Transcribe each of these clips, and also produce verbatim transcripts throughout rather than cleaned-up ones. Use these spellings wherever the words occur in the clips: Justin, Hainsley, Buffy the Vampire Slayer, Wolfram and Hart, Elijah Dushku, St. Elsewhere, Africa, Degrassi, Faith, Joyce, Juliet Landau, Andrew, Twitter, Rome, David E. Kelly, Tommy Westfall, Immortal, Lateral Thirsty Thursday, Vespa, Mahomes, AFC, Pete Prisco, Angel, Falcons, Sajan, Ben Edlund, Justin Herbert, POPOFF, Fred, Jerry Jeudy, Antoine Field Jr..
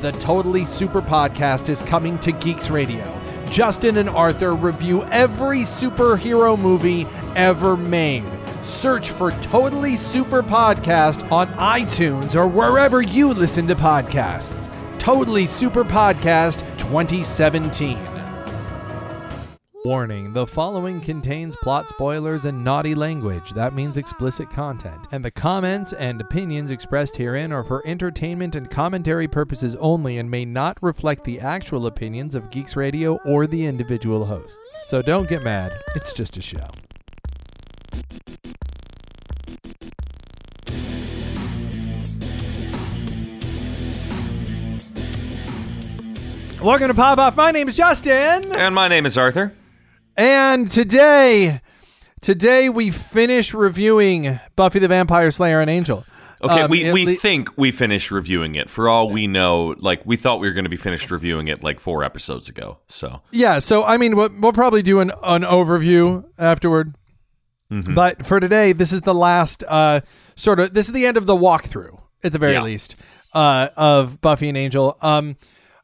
The Totally Super Podcast is coming to Geeks Radio. Justin and Arthur review every superhero movie ever made. Search for Totally Super Podcast on iTunes or wherever you listen to podcasts. Totally Super Podcast twenty seventeen. Warning, the following contains plot spoilers and naughty language. That means explicit content. And the comments and opinions expressed herein are for entertainment and commentary purposes only and may not reflect the actual opinions of Geeks Radio or the individual hosts. So don't get mad. It's just a show. Welcome to Pop Off. My name is Justin. And my name is Arthur. And today, today we finish reviewing Buffy the Vampire Slayer and Angel. Okay, um, we, we le- think we finished reviewing it. For all we know, like, we thought we were going to be finished reviewing it like four episodes ago. So yeah, so I mean, we'll, we'll probably do an, an overview afterward. Mm-hmm. But for today, this is the last uh, sort of, this is the end of the walkthrough, at the very yeah. least, uh, of Buffy and Angel. Um,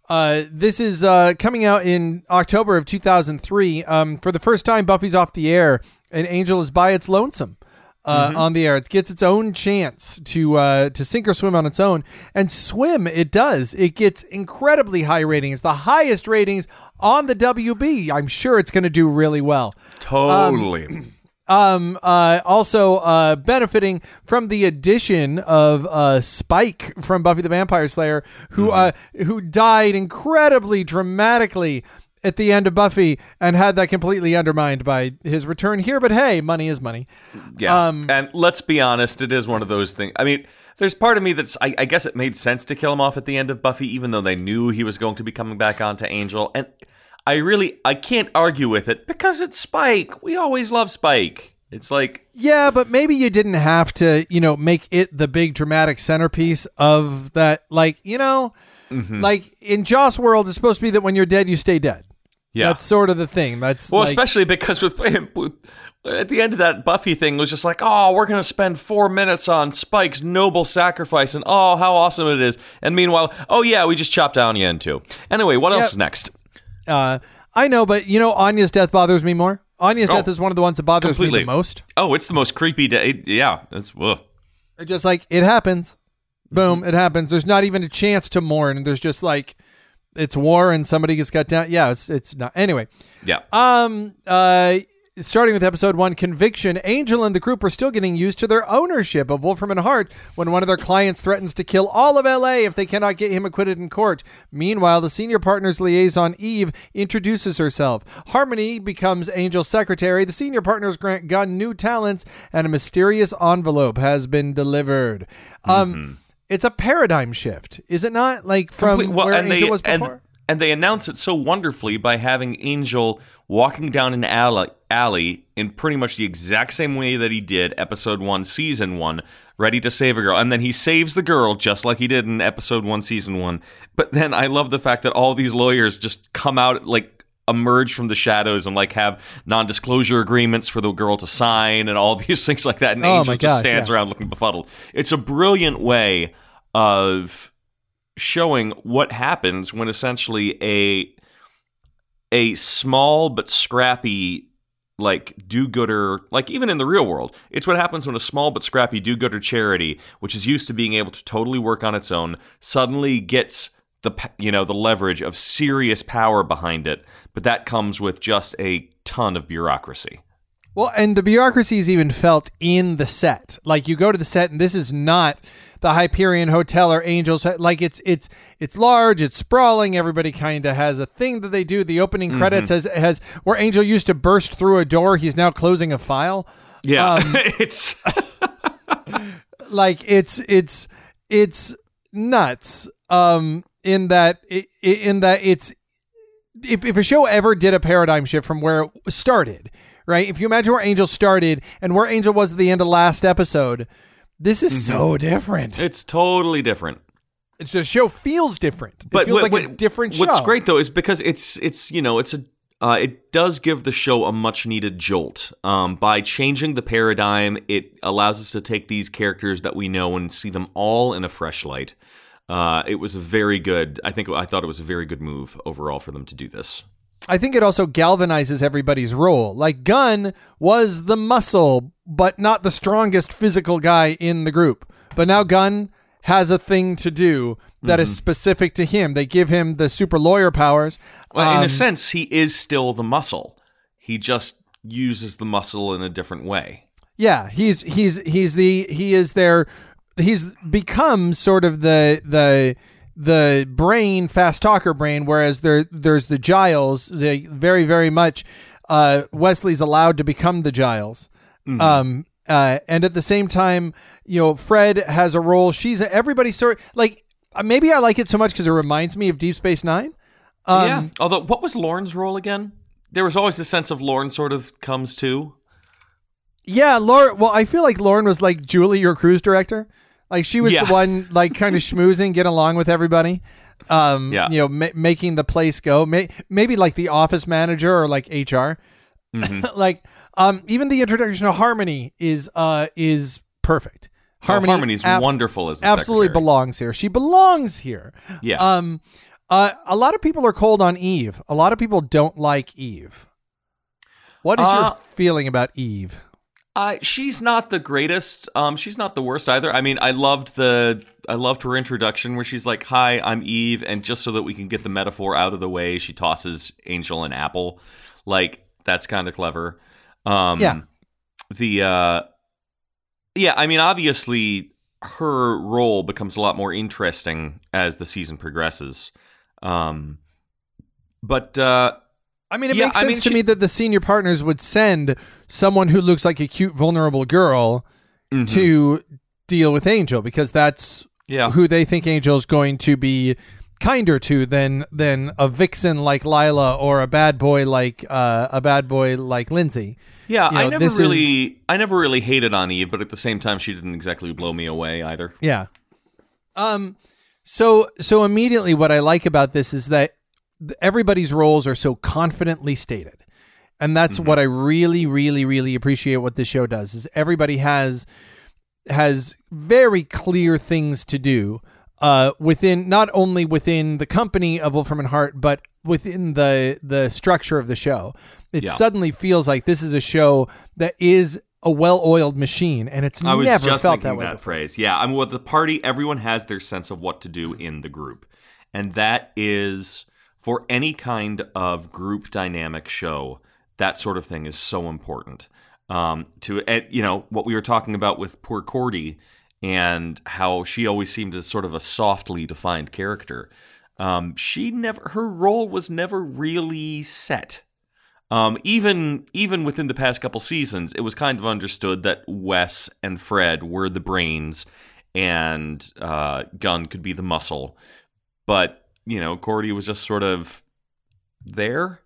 Uh, this is uh, coming out in October of two thousand three. Um, for the first time, Buffy's off the air, and Angel is by its lonesome uh, mm-hmm. on the air. It gets its own chance to uh, to sink or swim on its own, and swim it does. It gets incredibly high ratings, the highest ratings on the W B. I'm sure it's going to do really well. Totally. Um, Um, uh, also, uh, benefiting from the addition of, uh, Spike from Buffy the Vampire Slayer, who, mm-hmm. uh, who died incredibly dramatically at the end of Buffy and had that completely undermined by his return here. But hey, money is money. Yeah. Um, and let's be honest, it is one of those things. I mean, there's part of me that's, I, I guess it made sense to kill him off at the end of Buffy, even though they knew he was going to be coming back onto Angel. And I really, I can't argue with it because it's Spike. We always love Spike. It's like... Yeah, but maybe you didn't have to, you know, make it the big dramatic centerpiece of that. Like, you know, mm-hmm. like in Joss world, it's supposed to be that when you're dead, you stay dead. Yeah. That's sort of the thing. That's Well, like, especially because with, with at the end of that Buffy thing was just like, oh, we're going to spend four minutes on Spike's noble sacrifice and oh, how awesome it is. And meanwhile, oh yeah, we just chopped Anya in two. Anyway, what yeah. else is next? Uh, I know, but you know, Anya's death bothers me more. Anya's oh, death is one of the ones that bothers completely. me the most. Oh, it's the most creepy day. Yeah, it's ugh. just like it happens. Boom, it happens. There's not even a chance to mourn. There's just like it's war and somebody gets cut down. Yeah, it's it's not anyway. Yeah. Um. Uh. Starting with episode one, Conviction, Angel and the group are still getting used to their ownership of Wolfram and Hart when one of their clients threatens to kill all of L A if they cannot get him acquitted in court. Meanwhile, the senior partner's liaison, Eve, introduces herself. Harmony becomes Angel's secretary. The senior partners grant Gunn new talents, and a mysterious envelope has been delivered. Um, mm-hmm. It's a paradigm shift, is it not? Like from Complete, well, where Angel they, was before? And, and they announce it so wonderfully by having Angel walking down an alley, alley in pretty much the exact same way that he did episode one, season one, ready to save a girl. And then he saves the girl just like he did in episode one, season one. But then I love the fact that all these lawyers just come out, like emerge from the shadows and like have non-disclosure agreements for the girl to sign and all these things like that. And oh Angel my gosh, just stands yeah. around looking befuddled. It's a brilliant way of showing what happens when essentially a... a small but scrappy, like, do-gooder, like, even in the real world, it's what happens when a small but scrappy do-gooder charity, which is used to being able to totally work on its own, suddenly gets the, you know, the leverage of serious power behind it, but that comes with just a ton of bureaucracy. Well, and the bureaucracy is even felt in the set. Like, you go to the set, and this is not the Hyperion Hotel or Angel's. Like, it's it's it's large, it's sprawling. Everybody kind of has a thing that they do. The opening mm-hmm. credits has has where Angel used to burst through a door. He's now closing a file. Yeah, um, it's like it's it's it's nuts. Um, in that in that it's if if a show ever did a paradigm shift from where it started. Right? If you imagine where Angel started and where Angel was at the end of last episode, this is mm-hmm. so different. It's totally different. It's the show feels different. But it feels wait, like wait, a different show. What's great though is because it's it's you know it's a uh, it does give the show a much needed jolt. Um, by changing the paradigm, it allows us to take these characters that we know and see them all in a fresh light. Uh, it was very good. I think I thought it was a very good move overall for them to do this. I think it also galvanizes everybody's role. Like, Gunn was the muscle, but not the strongest physical guy in the group. But now Gunn has a thing to do that mm-hmm. is specific to him. They give him the super lawyer powers. Well, um, in a sense, he is still the muscle. He just uses the muscle in a different way. Yeah, he's he's he's the he is their he's become sort of the the the brain, fast talker brain, whereas there there's the Giles. They very very much uh, Wesley's allowed to become the Giles. Mm-hmm. Um, uh, and at the same time, you know, Fred has a role. She's everybody sort of, like, maybe I like it so much because it reminds me of Deep Space Nine. Um, yeah. Although, what was Lorne's role again? There was always the sense of Lorne sort of comes to. Yeah, Lorne. Well, I feel like Lorne was like Julie, your cruise director. Like, she was yeah. the one, like, kind of schmoozing, getting along with everybody. Um, yeah. You know, ma- making the place go. May- maybe like the office manager or like H R. Mm-hmm. Like, um, even the introduction of Harmony is uh is perfect. Harmony, oh, Harmony's ab- wonderful as the absolutely secretary. Belongs here. She belongs here. Yeah. Um, uh, a lot of people are cold on Eve. A lot of people don't like Eve. What is uh, your feeling about Eve? Uh, she's not the greatest. Um, she's not the worst either. I mean, I loved the I loved her introduction where she's like, "Hi, I'm Eve," and just so that we can get the metaphor out of the way, she tosses Angel an apple. Like, that's kind of clever. Um, yeah. The uh, yeah, I mean, obviously, her role becomes a lot more interesting as the season progresses. Um, but. Uh, I mean, it yeah, makes sense I mean, to she, me that the senior partners would send someone who looks like a cute, vulnerable girl mm-hmm. to deal with Angel, because that's yeah. who they think Angel is going to be kinder to than than a vixen like Lila or a bad boy like uh, a bad boy like Lindsay. Yeah, you know, I never really, is, I never really hated on Eve, but at the same time, she didn't exactly blow me away either. Yeah. Um. So so immediately, what I like about this is that everybody's roles are so confidently stated. And that's mm-hmm. what I really, really, really appreciate what this show does, is everybody has has very clear things to do uh, within, not only within the company of Wolfram and Hart, but within the the structure of the show. It yeah. suddenly feels like this is a show that is a well-oiled machine, and it's I never was just felt that way. That phrase. Yeah, I mean, with the party, everyone has their sense of what to do in the group. And that is... for any kind of group dynamic show, that sort of thing is so important. Um, to you know what we were talking about with poor Cordy and how she always seemed as sort of a softly defined character. Um, she never, her role was never really set. Um, even even within the past couple seasons, it was kind of understood that Wes and Fred were the brains, and uh, Gunn could be the muscle, but. You know, Cordy was just sort of there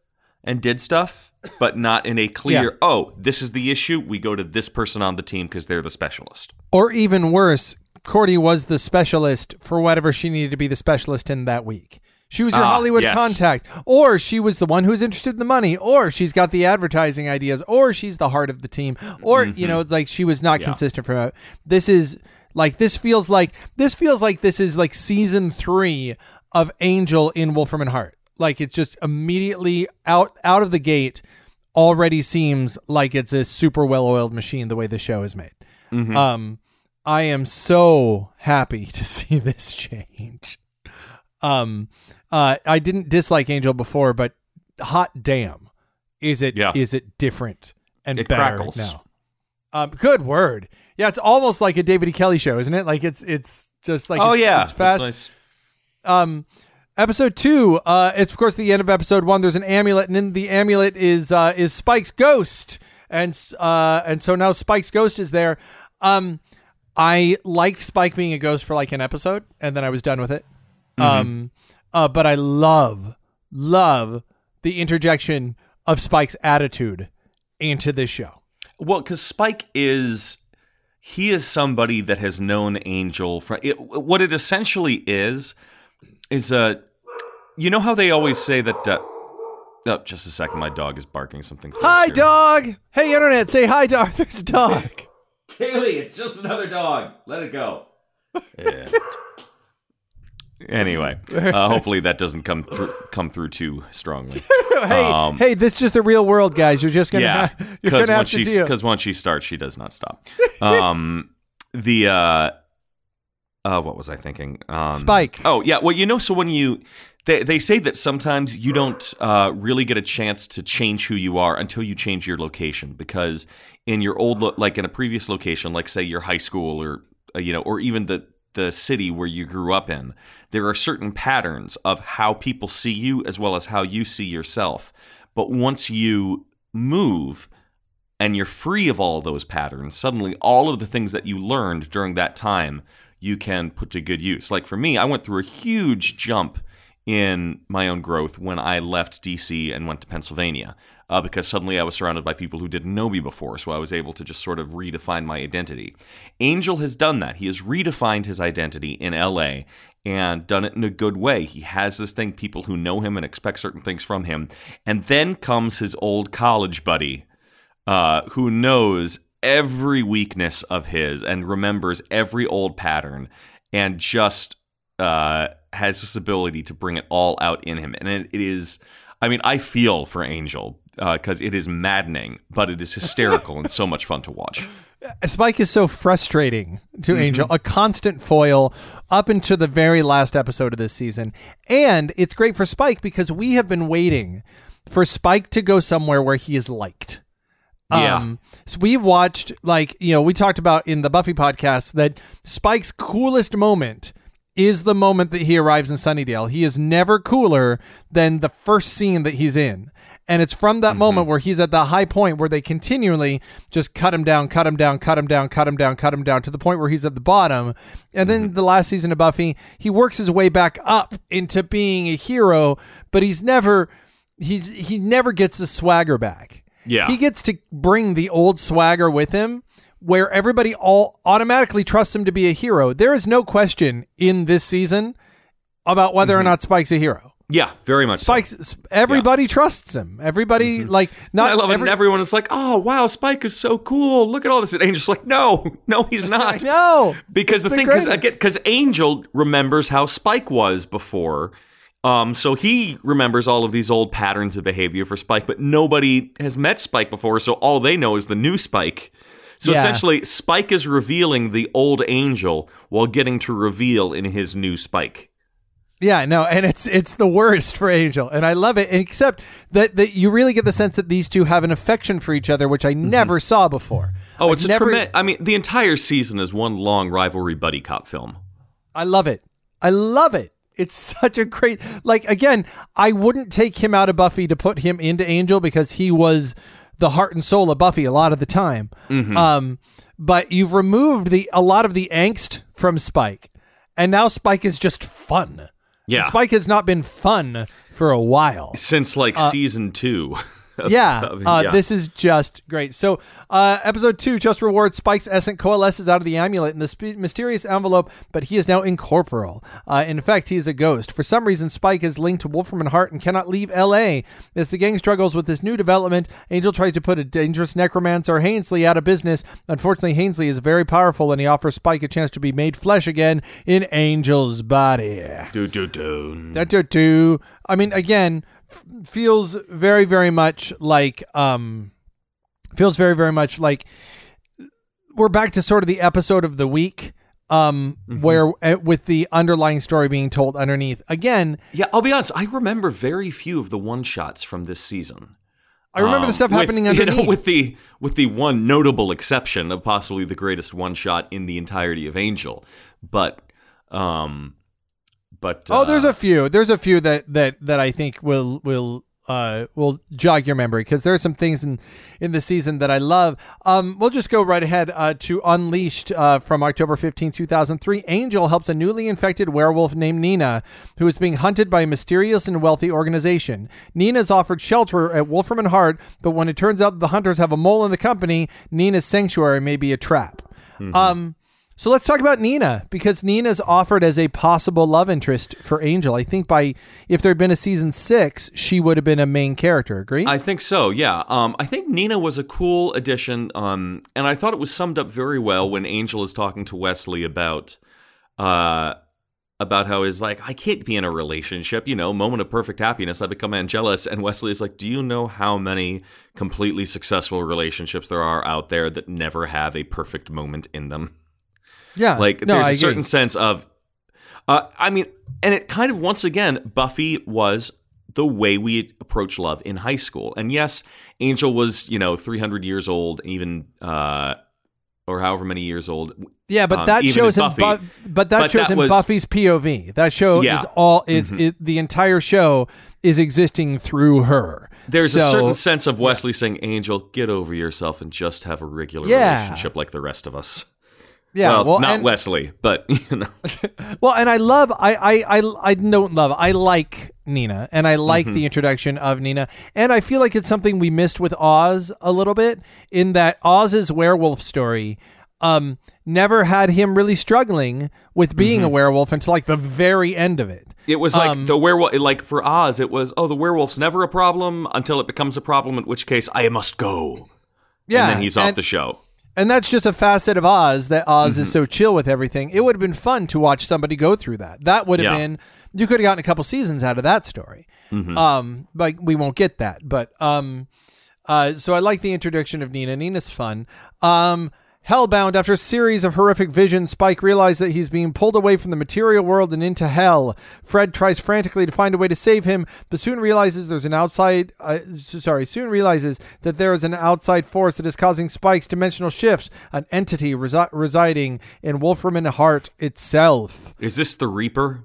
and did stuff, but not in a clear, yeah. oh, this is the issue. We go to this person on the team because they're the specialist. Or even worse, Cordy was the specialist for whatever she needed to be the specialist in that week. She was your ah, Hollywood yes. contact, or she was the one who's interested in the money, or she's got the advertising ideas, or she's the heart of the team, or, mm-hmm. you know, it's like she was not yeah. consistent for that. This is like, this feels like, this feels like this is like season three of Angel in Wolfram and Hart. Like, it's just immediately out out of the gate already seems like it's a super well-oiled machine the way the show is made. Mm-hmm. Um, I am so happy to see this change. Um, uh, I didn't dislike Angel before, but hot damn, is it yeah. is it different and it better crackles. Now? Um, good word. Yeah, it's almost like a David E. Kelly show, isn't it? Like, it's it's just like oh it's, yeah, it's fast. That's nice. Um, episode two, uh, it's of course the end of episode one. There's an amulet, and in the amulet is, uh, is Spike's ghost. And, uh, and so now Spike's ghost is there. Um, I liked Spike being a ghost for like an episode, and then I was done with it. Mm-hmm. Um, uh, but I love, love the interjection of Spike's attitude into this show. Well, cause Spike is, he is somebody that has known Angel for it, what it essentially is. Is, uh, you know how they always say that, uh, oh, just a second, my dog is barking something. Hi, here. Dog! Hey, internet, say hi, dog. There's a dog. Kaylee, it's just another dog. Let it go. Yeah. Anyway, uh, hopefully that doesn't come through, come through too strongly. hey, um, hey, this is the real world, guys. You're just gonna yeah, ha- you're gonna have to deal. Because once she starts, she does not stop. Um, the uh, uh, what was I thinking? Um, Spike. Oh yeah. Well, you know, so when you they they say that sometimes you don't uh, really get a chance to change who you are until you change your location, because in your old lo- like in a previous location, like say your high school or uh, you know, or even the. the city where you grew up in, there are certain patterns of how people see you as well as how you see yourself. But once you move and you're free of all those patterns, suddenly all of the things that you learned during that time, you can put to good use. Like for me, I went through a huge jump in my own growth when I left D C and went to Pennsylvania, uh, because suddenly I was surrounded by people who didn't know me before, so I was able to just sort of redefine my identity. Angel has done that. He has redefined his identity in L A and done it in a good way. He has this thing, people who know him and expect certain things from him, and then comes his old college buddy uh, who knows every weakness of his and remembers every old pattern and just... Uh, has this ability to bring it all out in him. And it, it is, I mean, I feel for Angel because uh, it is maddening, but it is hysterical and so much fun to watch. Spike is so frustrating to mm-hmm. Angel, a constant foil up until the very last episode of this season. And it's great for Spike because we have been waiting for Spike to go somewhere where he is liked. Yeah. Um, so we've watched, like, you know, we talked about in the Buffy podcast that Spike's coolest moment is the moment that he arrives in Sunnydale. He is never cooler than the first scene that he's in. And it's from that mm-hmm. moment where he's at the high point where they continually just cut him down, cut him down, cut him down, cut him down, cut him down to the point where he's at the bottom. And then mm-hmm. the last season of Buffy, he works his way back up into being a hero, but he's never, he's, he never gets the swagger back. Yeah. He gets to bring the old swagger with him, where everybody all automatically trusts him to be a hero. There is no question in this season about whether mm-hmm. or not Spike's a hero. Yeah, very much Spike's, so. Everybody yeah. trusts him. Everybody, mm-hmm. like... not. I love every- it, and everyone is like, oh, wow, Spike is so cool. Look at all this. And Angel's like, no, no, he's not. No. Because the thing is, again, because Angel remembers how Spike was before. Um, so he remembers all of these old patterns of behavior for Spike, but nobody has met Spike before, so all they know is the new Spike. So yeah. essentially, Spike is revealing the old Angel while getting to reveal in his new Spike. Yeah, no, and it's it's the worst for Angel, and I love it, except that, that you really get the sense that these two have an affection for each other, which I mm-hmm. never saw before. Oh, it's I've a never... tremendous... I mean, the entire season is one long rivalry buddy cop film. I love it. I love it. It's such a great... Like, again, I wouldn't take him out of Buffy to put him into Angel because he was... the heart and soul of Buffy a lot of the time. Mm-hmm. Um, but you've removed the a lot of the angst from Spike. And now Spike is just fun. Yeah. And Spike has not been fun for a while. Since like uh, season two. Of, yeah, of, uh, yeah. This is just great. So uh, episode two, Just Reward, Spike's essence coalesces out of the amulet in the sp- mysterious envelope, but he is now incorporeal. Uh, in fact, he is a ghost. For some reason, Spike is linked to Wolfram and Hart and cannot leave L A. As the gang struggles with this new development, Angel tries to put a dangerous necromancer, Hainsley, out of business. Unfortunately, Hainsley is very powerful, and he offers Spike a chance to be made flesh again in Angel's body. Do, do, do. Do, do, do. I mean, again... feels very, very much like um, feels very, very much like we're back to sort of the episode of the week um, mm-hmm. where uh, with the underlying story being told underneath again. Yeah, I'll be honest. I remember very few of the one shots from this season. I remember um, the stuff happening with, underneath. You know, with the with the one notable exception of possibly the greatest one shot in the entirety of Angel, but. Um, But, uh, oh, there's a few. There's a few that, that, that I think will will uh, will jog your memory because there are some things in, in the season that I love. Um, we'll just go right ahead uh, to Unleashed uh, from October fifteenth, two thousand three. Angel helps a newly infected werewolf named Nina, who is being hunted by a mysterious and wealthy organization. Nina's offered shelter at Wolfram and Hart, but when it turns out the hunters have a mole in the company, Nina's sanctuary may be a trap. Mm-hmm. Um. So let's talk about Nina, because Nina's offered as a possible love interest for Angel. I think by if there had been a season six, she would have been a main character. Agree? I think so, yeah. Um, I think Nina was a cool addition, um, and I thought it was summed up very well when Angel is talking to Wesley about uh, about how he's like, I can't be in a relationship, you know, moment of perfect happiness, I become Angelus. And Wesley is like, do you know how many completely successful relationships there are out there that never have a perfect moment in them? Yeah. Like, no, there's I a certain agree. sense of, uh, I mean, and it kind of, once again, Buffy was the way we approach love in high school. And yes, Angel was, you know, three hundred years old, even, uh, or however many years old. Yeah, but um, that shows in Buffy, Bu- but that but shows that in was, Buffy's P O V. That show yeah. is all is mm-hmm. it, the entire show is existing through her. There's so, a certain sense of Wesley yeah. saying, "Angel, get over yourself and just have a regular yeah. relationship like the rest of us." Yeah, well, well not and, Wesley, but you know. Well, and I love I I I I don't love I like Nina, and I like mm-hmm. the introduction of Nina, and I feel like it's something we missed with Oz a little bit, in that Oz's werewolf story um never had him really struggling with being mm-hmm. a werewolf until like the very end of it. It was like um, the werewolf, like for Oz, it was, oh, the werewolf's never a problem until it becomes a problem, in which case I must go. Yeah, and then he's off and, the show. And that's just a facet of Oz, that Oz mm-hmm. is so chill with everything. It would have been fun to watch somebody go through that. That would have yeah. been, you could have gotten a couple seasons out of that story. Mm-hmm. Um, but we won't get that. But um, uh, so I like the introduction of Nina. Nina's fun. Um, Hellbound, after a series of horrific visions, Spike realized that he's being pulled away from the material world and into hell. Fred tries frantically to find a way to save him, but soon realizes there's an outside, uh, sorry, soon realizes that there is an outside force that is causing Spike's dimensional shifts, an entity resi- residing in Wolfram and Hart itself. Is this the Reaper?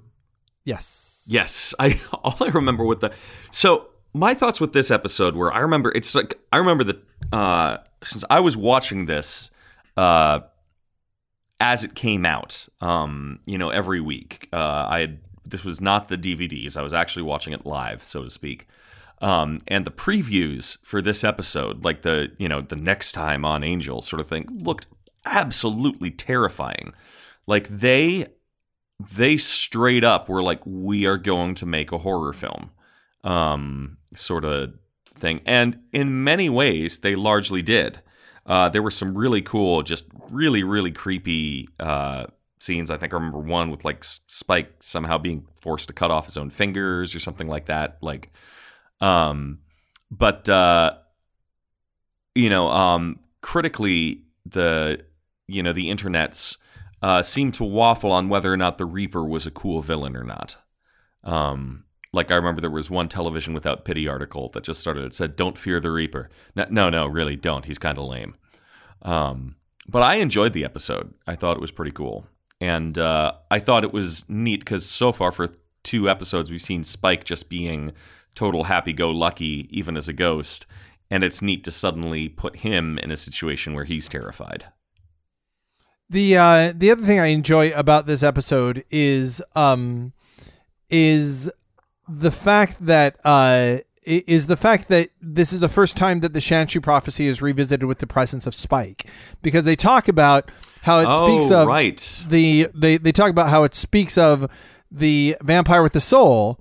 Yes. Yes. I all I remember with the, so my thoughts with this episode were, I remember, it's like, I remember that uh, since I was watching this, Uh, as it came out, um, you know, every week. Uh, I had, this was not the D V Ds. I was actually watching it live, so to speak. Um, and the previews for this episode, like the, you know, the next time on Angel sort of thing, looked absolutely terrifying. Like they, they straight up were like, we are going to make a horror film, um, sort of thing. And in many ways, they largely did. Uh, there were some really cool, just really, really creepy uh, scenes. I think I remember one with like Spike somehow being forced to cut off his own fingers or something like that. Like, um, but uh, you know, um, critically, the you know the internets uh, seemed to waffle on whether or not the Reaper was a cool villain or not. Um, Like, I remember there was one Television Without Pity article that just started. It said, don't fear the Reaper. No, no, no really don't. He's kind of lame. Um, but I enjoyed the episode. I thought it was pretty cool. And uh, I thought it was neat because so far for two episodes, we've seen Spike just being total happy-go-lucky, even as a ghost. And it's neat to suddenly put him in a situation where he's terrified. The uh, the other thing I enjoy about this episode is um, is... The fact that uh, is the fact that this is the first time that the Shanshu prophecy is revisited with the presence of Spike, because they talk about how it oh, speaks of right. the they, they talk about how it speaks of the vampire with the soul.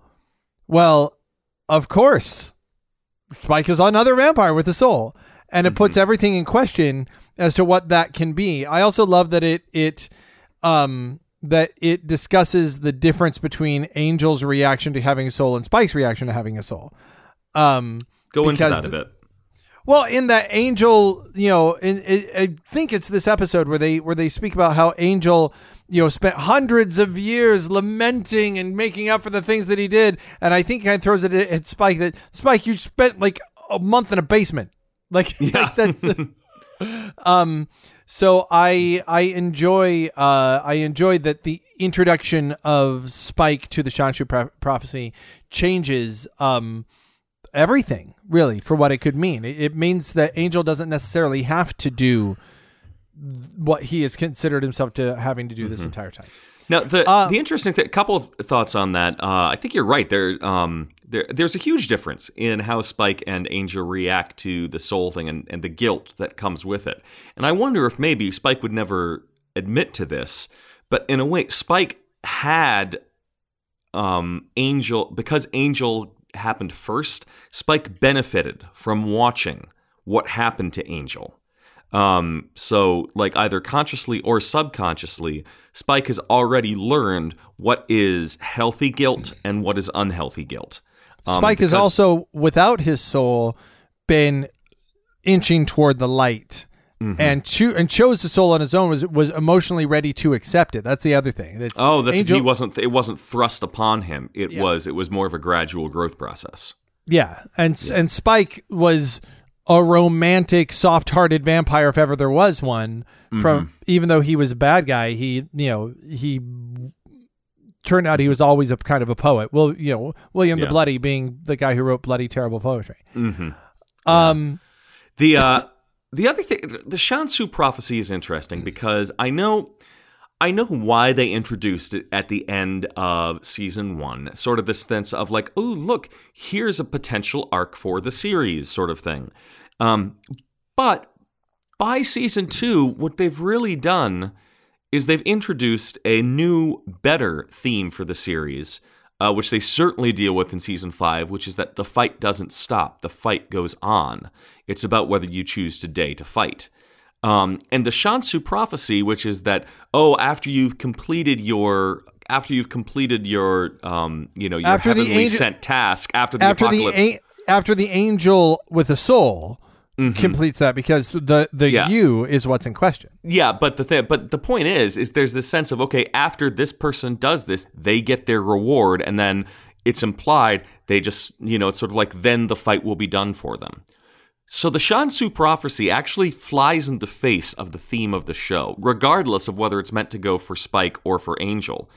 Well, of course, Spike is another vampire with the soul, and it mm-hmm. puts everything in question as to what that can be. I also love that it it. Um, that it discusses the difference between Angel's reaction to having a soul and Spike's reaction to having a soul. Um, Go into that a bit. Well, in that Angel, you know, in, in, I think it's this episode where they where they speak about how Angel, you know, spent hundreds of years lamenting and making up for the things that he did. And I think he kind of throws it at, at Spike that, Spike, you spent like a month in a basement. Like, yeah. like that's... um, So I I enjoy uh, I enjoy that the introduction of Spike to the Shanshu pro- prophecy changes um, everything, really, for what it could mean. It, it means that Angel doesn't necessarily have to do what he has considered himself to having to do this mm-hmm. entire time. Now, the uh, the interesting thing, a couple of thoughts on that. Uh, I think you're right. There, um, there, there's a huge difference in how Spike and Angel react to the soul thing and, and the guilt that comes with it. And I wonder if maybe Spike would never admit to this, but in a way, Spike had um, Angel, because Angel happened first, Spike benefited from watching what happened to Angel. Um, so, like, either consciously or subconsciously, Spike has already learned what is healthy guilt and what is unhealthy guilt. Um, Spike has also, without his soul, been inching toward the light. Mm-hmm. And cho- and chose the soul on his own, was was emotionally ready to accept it. That's the other thing. That's, oh, that's Angel- he wasn't. It wasn't thrust upon him. It yeah. was. It was more of a gradual growth process. Yeah, and yeah. and Spike was a romantic, soft-hearted vampire, if ever there was one. Mm-hmm. From even though he was a bad guy, he you know he turned out he was always a kind of a poet. Well, you know, William yeah. the Bloody being the guy who wrote bloody terrible poetry. Mm-hmm. Um, yeah. the. Uh, The other thing, the Shanshu prophecy is interesting because I know, I know why they introduced it at the end of season one. Sort of this sense of like, oh, look, here's a potential arc for the series, sort of thing. Um, but by season two, what they've really done is they've introduced a new, better theme for the series, uh, which they certainly deal with in season five, which is that the fight doesn't stop; the fight goes on. It's about whether you choose today to fight. Um, and the Shanshu prophecy, which is that, oh, after you've completed your, after you've completed your, um, you know, your after heavenly the angel, sent task after the after apocalypse. The, after the angel with a soul mm-hmm. completes that, because the, the yeah. you is what's in question. Yeah, but the thing, but the point is, is there's this sense of, okay, after this person does this, they get their reward, and then it's implied they just, you know, it's sort of like then the fight will be done for them. So the Shanshu prophecy actually flies in the face of the theme of the show, regardless of whether it's meant to go for Spike or for Angel,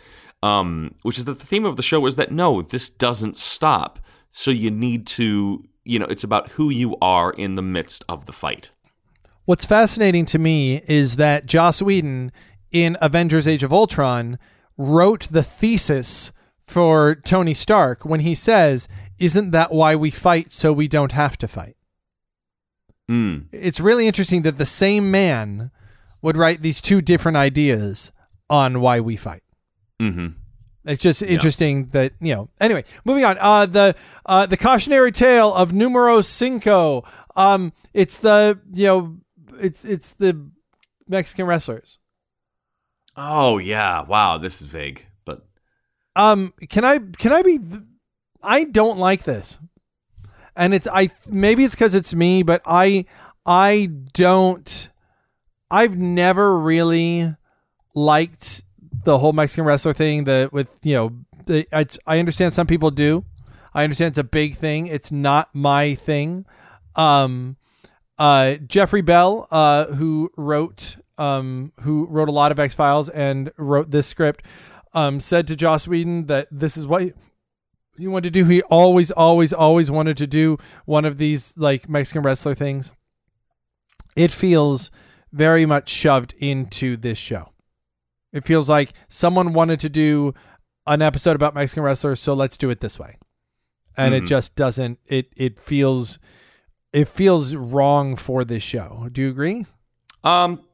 um, which is that the theme of the show is that, no, this doesn't stop. So you need to, you know, it's about who you are in the midst of the fight. What's fascinating to me is that Joss Whedon in Avengers Age of Ultron wrote the thesis for Tony Stark when he says, isn't that why we fight, so we don't have to fight? Mm. It's really interesting that the same man would write these two different ideas on why we fight. Mm-hmm. It's just interesting yeah. that, you know, anyway, moving on. Uh, the uh, the cautionary tale of numero cinco. Um, it's the, you know, it's, it's the Mexican wrestlers. Oh yeah. Wow. This is vague, but um, can I, can I be, th- I don't like this. And it's I maybe it's because it's me, but I I don't I've never really liked the whole Mexican wrestler thing. That with you know the, I I understand some people do. I understand it's a big thing. It's not my thing. Um, uh, Jeffrey Bell, uh, who wrote um, who wrote a lot of X-Files and wrote this script, um, said to Joss Whedon that this is what he wanted to do. He always, always, always wanted to do one of these like Mexican wrestler things. It feels very much shoved into this show. It feels like someone wanted to do an episode about Mexican wrestlers, so let's do it this way. And mm-hmm. it just doesn't, it, it feels, it feels wrong for this show. Do you agree? Um,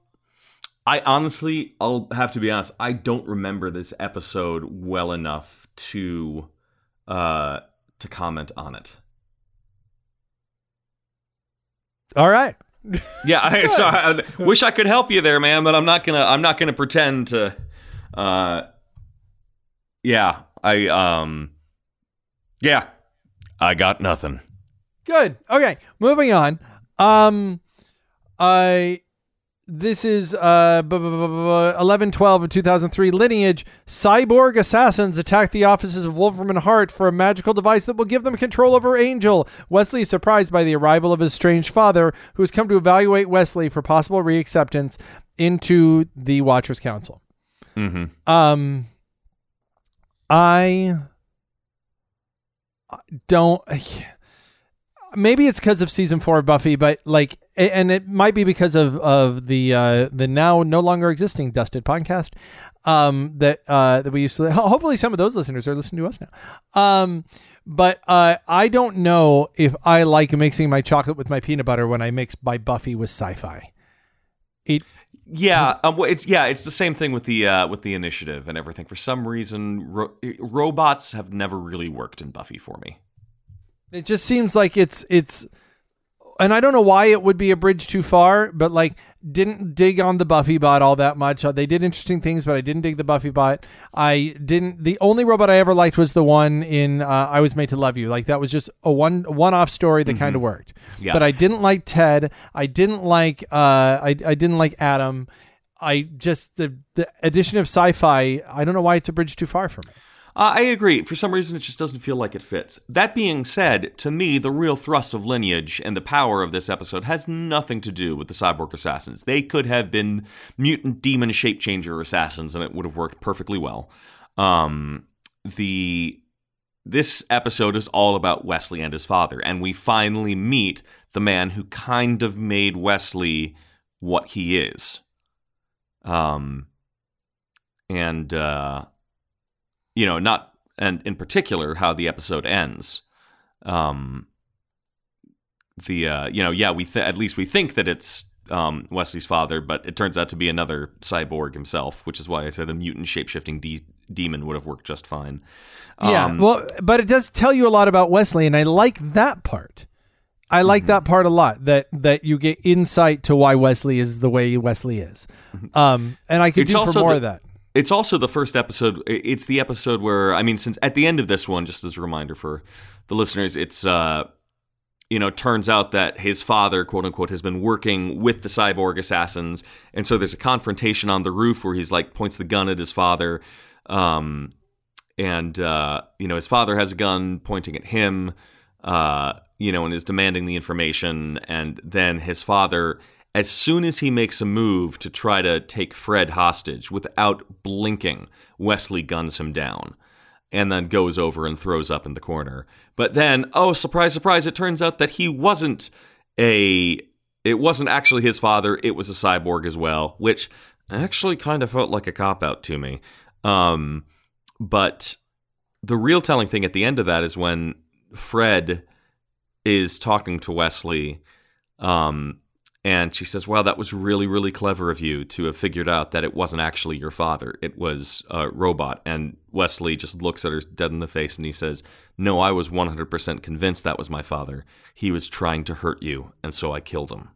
I honestly, I'll have to be honest. I don't remember this episode well enough to uh to comment on it. All right. Yeah, I, so I wish I could help you there, man, but I'm not gonna I'm not gonna pretend to uh yeah, I um yeah. I got nothing. Good. Okay, moving on. Um I This is uh, eleven twelve of two thousand three lineage. Cyborg assassins attack the offices of Wolfram and Hart for a magical device that will give them control over Angel. Wesley is surprised by the arrival of his strange father, who has come to evaluate Wesley for possible reacceptance into the Watchers Council. Mm-hmm. Um, I don't... Maybe it's because of season four of Buffy, but like... And it might be because of of the uh, the now no longer existing Dusted podcast um, that uh, that we used to. Hopefully, some of those listeners are listening to us now. Um, but uh, I don't know if I like mixing my chocolate with my peanut butter when I mix my Buffy with sci-fi. It yeah, um, it's yeah, it's the same thing with the uh, with the Initiative and everything. For some reason, ro- robots have never really worked in Buffy for me. It just seems like it's it's. and I don't know why it would be a bridge too far, but like didn't dig on the Buffy bot all that much. Uh, they did interesting things, but I didn't dig the Buffy bot. I didn't. The only robot I ever liked was the one in uh, I Was Made to Love You. Like that was just a one one off story that mm-hmm. kind of worked. Yeah. But I didn't like Ted. I didn't like. Uh, I I didn't like Adam. I just the the addition of sci-fi. I don't know why it's a bridge too far for me. Uh, I agree. For some reason, it just doesn't feel like it fits. That being said, to me, the real thrust of Lineage and the power of this episode has nothing to do with the cyborg assassins. They could have been mutant demon shape-changer assassins, and it would have worked perfectly well. Um, the this episode is all about Wesley and his father, and we finally meet the man who kind of made Wesley what he is. Um, and... Uh, You know, not, and in particular, how the episode ends. Um, the, uh, you know, yeah, we th- at least we think that it's um, Wesley's father, but it turns out to be another cyborg himself, which is why I said a mutant shape-shifting de- demon would have worked just fine. Um, yeah, well, but it does tell you a lot about Wesley, and I like that part. I like mm-hmm. that part a lot, that that you get insight to why Wesley is the way Wesley is. Um, and I could it's do for more the- of that. It's also the first episode. It's the episode where, I mean, since at the end of this one, just as a reminder for the listeners, it's, uh, you know, turns out that his father, quote unquote, has been working with the cyborg assassins. And so there's a confrontation on the roof where he's like points the gun at his father. Um, and, uh, you know, his father has a gun pointing at him, uh, you know, and is demanding the information. And then his father, as soon as he makes a move to try to take Fred hostage, without blinking, Wesley guns him down and then goes over and throws up in the corner. But then, oh, surprise, surprise, it turns out that he wasn't a... It wasn't actually his father. It was a cyborg as well, which actually kind of felt like a cop-out to me. Um, but the real telling thing at the end of that is when Fred is talking to Wesley... Um, And she says, wow, that was really, really clever of you to have figured out that it wasn't actually your father. It was a robot. And Wesley just looks at her dead in the face and he says, no, I was one hundred percent convinced that was my father. He was trying to hurt you, and so I killed him.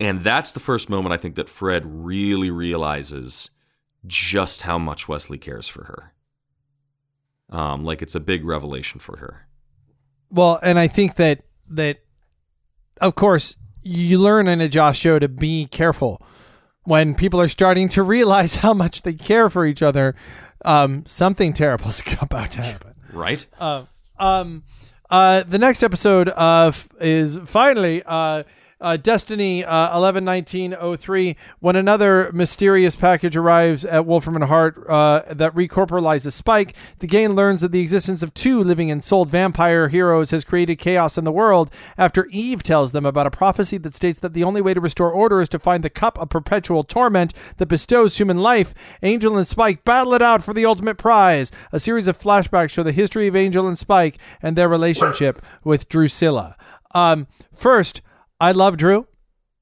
And that's the first moment I think that Fred really realizes just how much Wesley cares for her. Um, like, it's a big revelation for her. Well, and I think that, that of course... You learn in a Joss show to be careful when people are starting to realize how much they care for each other. Um, something terrible's about to happen, right? Uh, um, uh, the next episode of is finally uh, uh, Destiny uh, eleven nineteen oh three. When another mysterious package arrives at Wolfram and Hart uh, that recorporalizes Spike, the gang learns that the existence of two living and souled vampire heroes has created chaos in the world after Eve tells them about a prophecy that states that the only way to restore order is to find the cup of perpetual torment that bestows human life. Angel and Spike battle it out for the ultimate prize. A series of flashbacks show the history of Angel and Spike and their relationship with Drusilla. Um, first, I love Drew.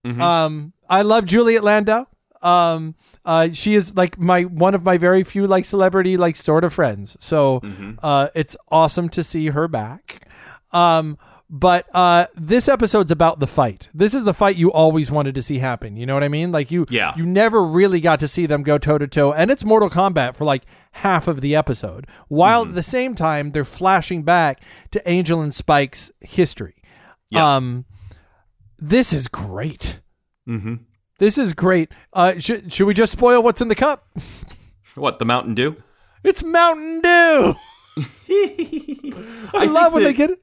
Mm-hmm. Um, I love Juliet Landau. Um, uh, she is like my one of my very few like celebrity like sort of friends. So mm-hmm. uh, it's awesome to see her back. Um, but uh, this episode's about the fight. This is the fight you always wanted to see happen. You know what I mean? Like you, yeah. you never really got to see them go toe to toe, and it's Mortal Kombat for like half of the episode. While mm-hmm. at the same time, they're flashing back to Angel and Spike's history. Yeah. Um, This is great. Mm-hmm. This is great. Uh, sh- should we just spoil what's in the cup? What, the Mountain Dew? It's Mountain Dew. I, I love when the, they get it.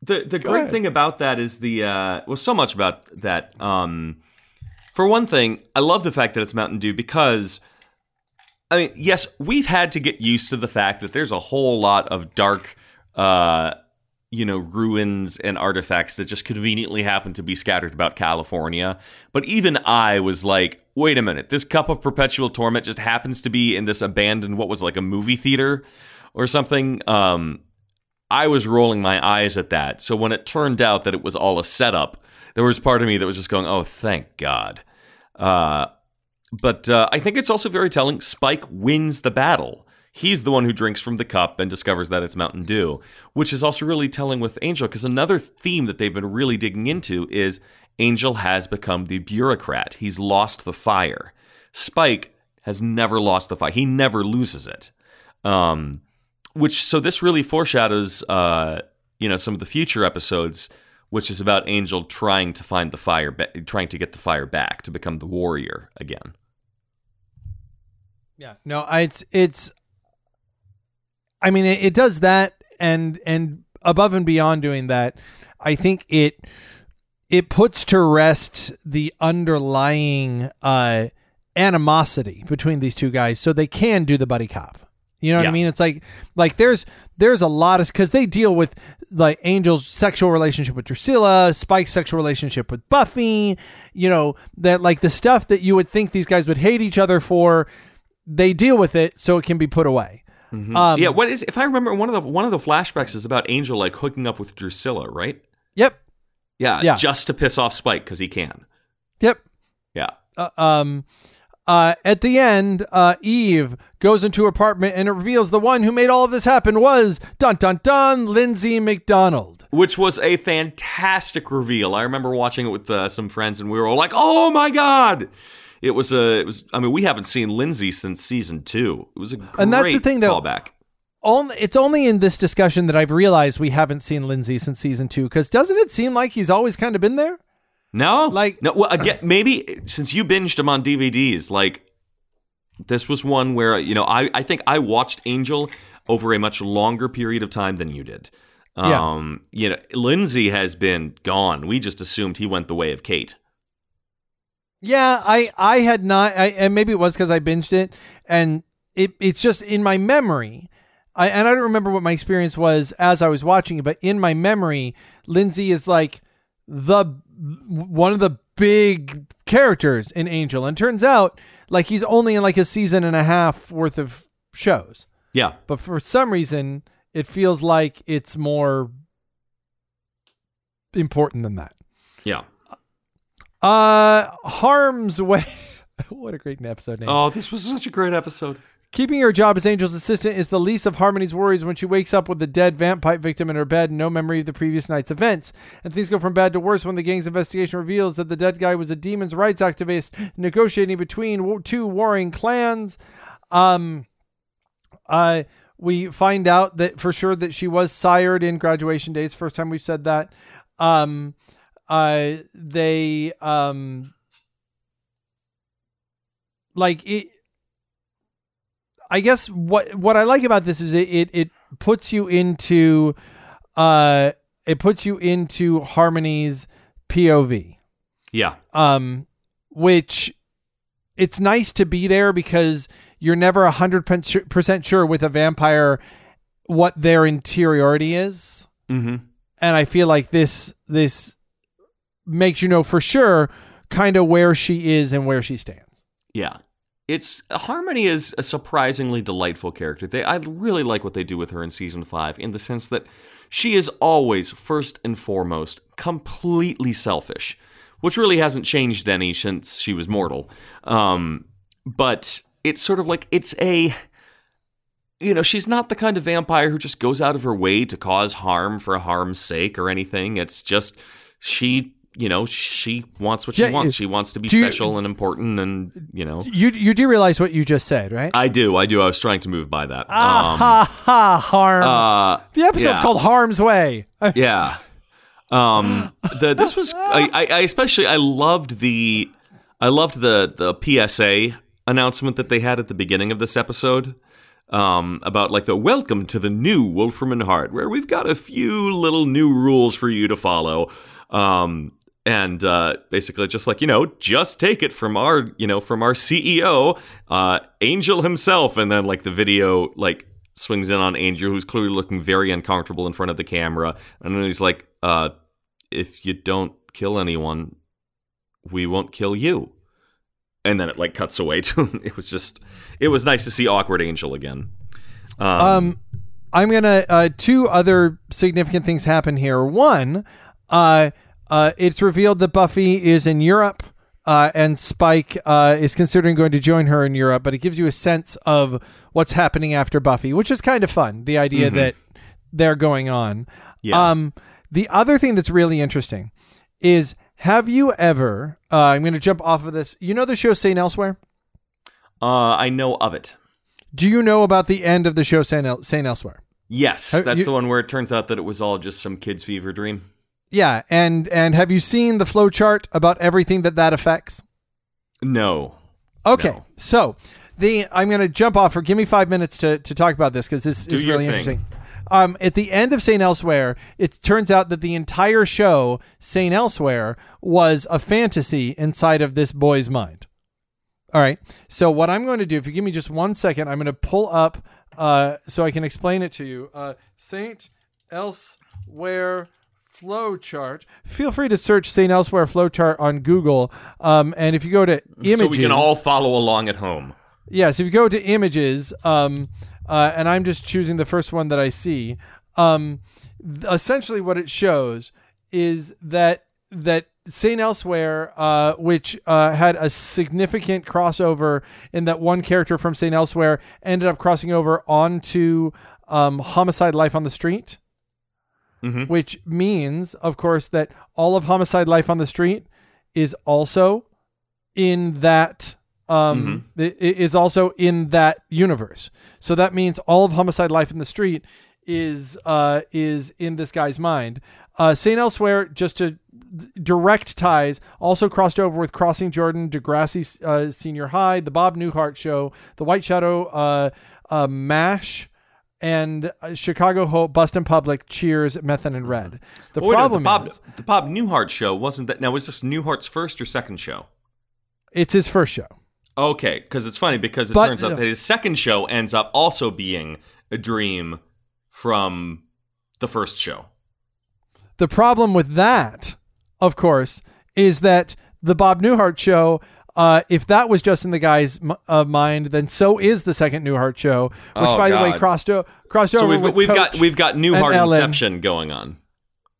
The, the great ahead. thing about that is the, uh, well, so much about that. Um, for one thing, I love the fact that it's Mountain Dew because, I mean, yes, we've had to get used to the fact that there's a whole lot of dark, uh, you know, ruins and artifacts that just conveniently happen to be scattered about California. But even I was like, wait a minute, this cup of perpetual torment just happens to be in this abandoned, what was like a movie theater or something. Um, I was rolling my eyes at that. So when it turned out that it was all a setup, there was part of me that was just going, oh, thank God. Uh, but uh, I think it's also very telling. Spike wins the battle. He's the one who drinks from the cup and discovers that it's Mountain Dew, which is also really telling with Angel, because another theme that they've been really digging into is Angel has become the bureaucrat. He's lost the fire. Spike has never lost the fire. He never loses it. Um, which, so this really foreshadows, uh, you know, some of the future episodes, which is about Angel trying to find the fire, ba- trying to get the fire back, to become the warrior again. Yeah, no, I, it's, it's, I mean, it, it does that, and, and above and beyond doing that, I think it, it puts to rest the underlying, uh, animosity between these two guys. So they can do the buddy cop. You know yeah. what I mean? It's like, like there's, there's a lot of, because they deal with like Angel's sexual relationship with Drusilla, Spike's sexual relationship with Buffy, you know, that like the stuff that you would think these guys would hate each other for, they deal with it so it can be put away. Mm-hmm. Um, yeah. What is, if I remember, one of the, one of the flashbacks is about Angel, like hooking up with Drusilla, right? Yep. Yeah. yeah. Just to piss off Spike, 'cause he can. Yep. Yeah. Uh, um, uh, at the end, uh, Eve goes into her apartment and it reveals the one who made all of this happen was dun, dun, dun, Lindsay McDonald, which was a fantastic reveal. I remember watching it with uh, some friends and we were all like, oh my God. It was a, it was, I mean, we haven't seen Lindsay since season two. It was a great and that's the thing, though, callback. Only, it's only in this discussion that I've realized we haven't seen Lindsay since season two, because doesn't it seem like he's always kind of been there? No, like, no, well, again, maybe since you binged him on D V Ds, like this was one where, you know, I, I think I watched Angel over a much longer period of time than you did. Um, yeah. You know, Lindsay has been gone. We just assumed he went the way of Kate. Yeah, I, I had not, I, and maybe it was because I binged it, and it it's just in my memory, I and I don't remember what my experience was as I was watching it, but in my memory, Lindsay is like the one of the big characters in Angel, and turns out like he's only in like a season and a half worth of shows. Yeah, but for some reason, it feels like it's more important than that. Yeah. Uh, Harm's Way. What a great episode name. Oh, this was such a great episode. Keeping her job as Angel's assistant is the least of Harmony's worries when she wakes up with a dead vampire victim in her bed and no memory of the previous night's events. And things go from bad to worse when the gang's investigation reveals that the dead guy was a demon's rights activist negotiating between two warring clans. Um, uh, we find out that for sure that she was sired in Graduation Days. First time we've said that. Um... Uh, they, um, like it, I guess what, what I like about this is it, it, it puts you into, uh, it puts you into Harmony's P O V. Yeah. Um, which it's nice to be there because you're never a hundred percent sure with a vampire what their interiority is. Mm-hmm. And I feel like this, this, makes you know for sure kind of where she is and where she stands. Yeah. It's Harmony is a surprisingly delightful character. They I really like what they do with her in season five in the sense that she is always first and foremost completely selfish, which really hasn't changed any since she was mortal. Um, but it's sort of like it's a you know, she's not the kind of vampire who just goes out of her way to cause harm for harm's sake or anything. It's just she You know, she wants what she yeah, wants. She wants to be special you, and important, and you know. You you do realize what you just said, right? I do, I do. I was trying to move by that. Ah um, ha ha! Harm. Uh, the episode's yeah. called "Harm's Way." yeah. Um. The this was I, I I especially I loved the I loved the the P S A announcement that they had at the beginning of this episode. Um, about like the welcome to the new Wolfram and Hart, where we've got a few little new rules for you to follow. Um. And uh, basically just like, you know, just take it from our, you know, from our C E O, uh, Angel himself. And then like the video like swings in on Angel, who's clearly looking very uncomfortable in front of the camera. And then he's like, uh, if you don't kill anyone, we won't kill you. And then it like cuts away to him. It was just it was nice to see awkward Angel again. Um, um I'm going to uh, two other significant things happen here. One, uh. Uh, it's revealed that Buffy is in Europe Uh, and Spike uh, is considering going to join her in Europe, but it gives you a sense of what's happening after Buffy, which is kind of fun. The idea mm-hmm. that they're going on. Yeah. Um, the other thing that's really interesting is, have you ever, uh, I'm going to jump off of this. You know the show Saint Elsewhere? Uh, I know of it. Do you know about the end of the show Saint El- Saint Elsewhere? Yes. Have, that's you, the one where it turns out that it was all just some kid's fever dream. Yeah, and and have you seen the flow chart about everything that that affects? No. Okay, no. So the I'm going to jump off for give me five minutes to, to talk about this because this Do is really thing. Interesting. Um, at the end of Saint Elsewhere, it turns out that the entire show, Saint Elsewhere, was a fantasy inside of this boy's mind. All right, so what I'm going to do, if you give me just one second, I'm going to pull up uh, so I can explain it to you. Uh, Saint Elsewhere flow chart. Feel free to search Saint Elsewhere flow chart on Google. Um, and if you go to images, so we can all follow along at home. Yes. Yeah, so if you go to images, um, uh, and I'm just choosing the first one that I see. Um, th- essentially, what it shows is that that Saint Elsewhere, uh, which uh, had a significant crossover in that one character from Saint Elsewhere ended up crossing over onto um, Homicide: Life on the Street. Mm-hmm. Which means, of course, that all of Homicide: Life on the Street is also in that um, mm-hmm. is also in that universe. So that means all of Homicide: Life in the Street is uh, is in this guy's mind. Uh, Saint Elsewhere, just to direct ties, also crossed over with Crossing Jordan, Degrassi uh, Senior High, The Bob Newhart Show, The White Shadow, uh, uh, MASH. And uh, Chicago Hope, Bustin' Public, Cheers, Method and Red. The well, problem no, the Bob, is the Bob Newhart show wasn't that. Now, was this Newhart's first or second show? It's his first show. Okay, because it's funny because it but, turns out uh, that his second show ends up also being a dream from the first show. The problem with that, of course, is that the Bob Newhart show. Uh, if that was just in the guy's uh, mind, then so is the second Newhart show, which, oh, by God. the way, crossed, o- crossed so over we've, with we've Coach got we've got Newhart Inception going on.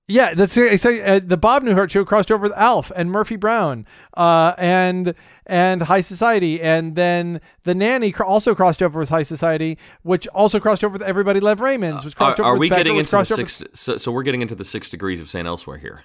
Yeah, that's uh, the Bob Newhart show crossed over with Alf and Murphy Brown uh, and and High Society, and then the Nanny cr- also crossed over with High Society, which also crossed over with Everybody Love Raymond's. Which crossed uh, are over are with we Becker, getting into the six? With- so, so we're getting into the six degrees of Saint Elsewhere here.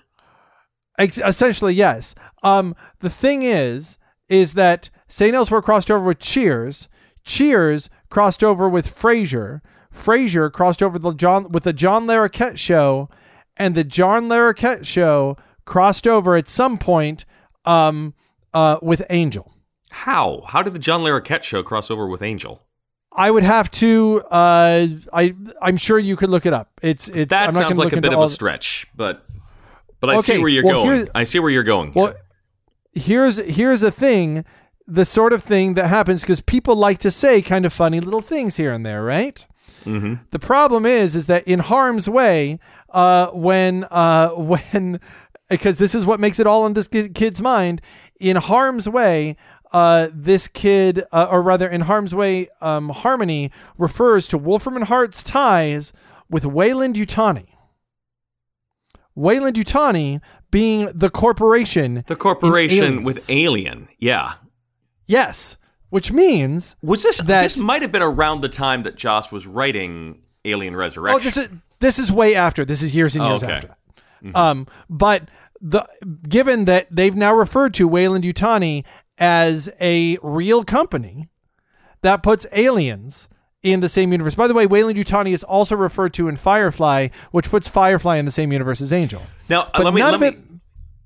Ex- essentially, yes. Um, the thing is. is that Saint Elsewhere crossed over with Cheers, Cheers crossed over with Frasier, Frasier crossed over the John, with the John Larroquette show, and the John Larroquette show crossed over at some point um, uh, with Angel. How? How did the John Larroquette show cross over with Angel? I would have to, uh, I, I'm sure you could look it up. It's, it's, that I'm not sounds like a bit of a stretch, but but I okay, see where you're well, going. I see where you're going. Well, here. Here's here's a thing, the sort of thing that happens because people like to say kind of funny little things here and there, right? Mm-hmm. The problem is, is that in harm's way, uh, when uh, when because this is what makes it all in this kid's mind. In harm's way, uh, this kid, uh, or rather, in harm's way, um, Harmony refers to Wolfram and Hart's ties with Weyland-Yutani. Weyland-Yutani being the corporation. The corporation with Alien. Yeah. Yes. Which means was this that, this might have been around the time that Joss was writing Alien Resurrection. Oh, this is this is way after. This is years and years oh, okay. after that. Mm-hmm. Um, but the given that they've now referred to Weyland-Yutani as a real company, that puts aliens in the same universe. By the way, Weyland-Yutani is also referred to in Firefly, which puts Firefly in the same universe as Angel. Now, but let me... Let me it,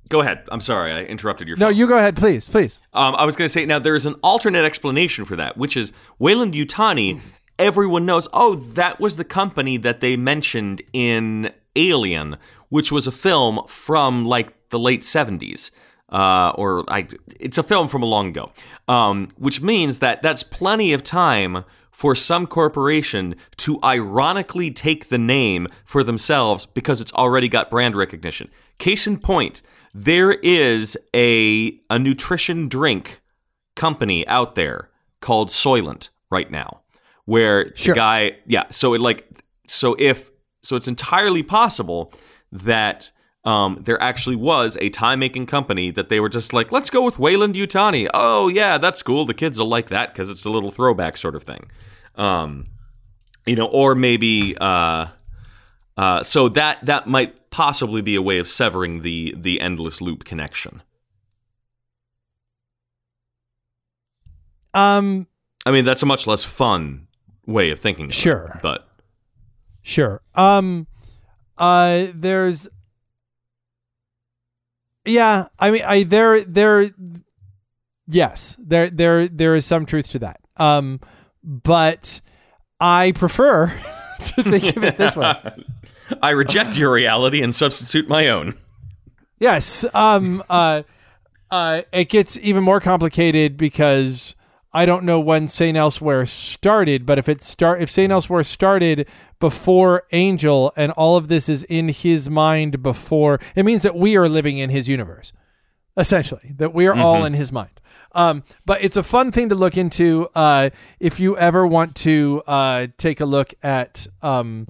go ahead. I'm sorry. I interrupted your... No, phone. You go ahead. Please, please. Um, I was going to say, now, there is an alternate explanation for that, which is Weyland-Yutani, everyone knows, oh, that was the company that they mentioned in Alien, which was a film from, like, the late seventies. Uh, or I, it's a film from a long ago. Um, which means that that's plenty of time for some corporation to ironically take the name for themselves because it's already got brand recognition. Case in point, there is a a nutrition drink company out there called Soylent right now, where sure. the guy, yeah. So it like, so if so, it's entirely possible that um, there actually was a tie-making company that they were just like, let's go with Weyland-Yutani. Oh, yeah, that's cool. The kids will like that because it's a little throwback sort of thing. Um, you know, or maybe... Uh, uh, so that that might possibly be a way of severing the the endless loop connection. Um, I mean, that's a much less fun way of thinking. Sure. It, but... Sure. Um, uh, there's, yeah, I mean, I, there, there, yes, there, there, there is some truth to that. Um, but I prefer to think of it this way. I reject your reality and substitute my own. Yes. Um, uh, uh, it gets even more complicated because I don't know when Saint Elsewhere started, but if it start if Saint Elsewhere started before Angel and all of this is in his mind before, it means that we are living in his universe, essentially, that we are mm-hmm. all in his mind. Um, but it's a fun thing to look into uh, if you ever want to uh, take a look at, um,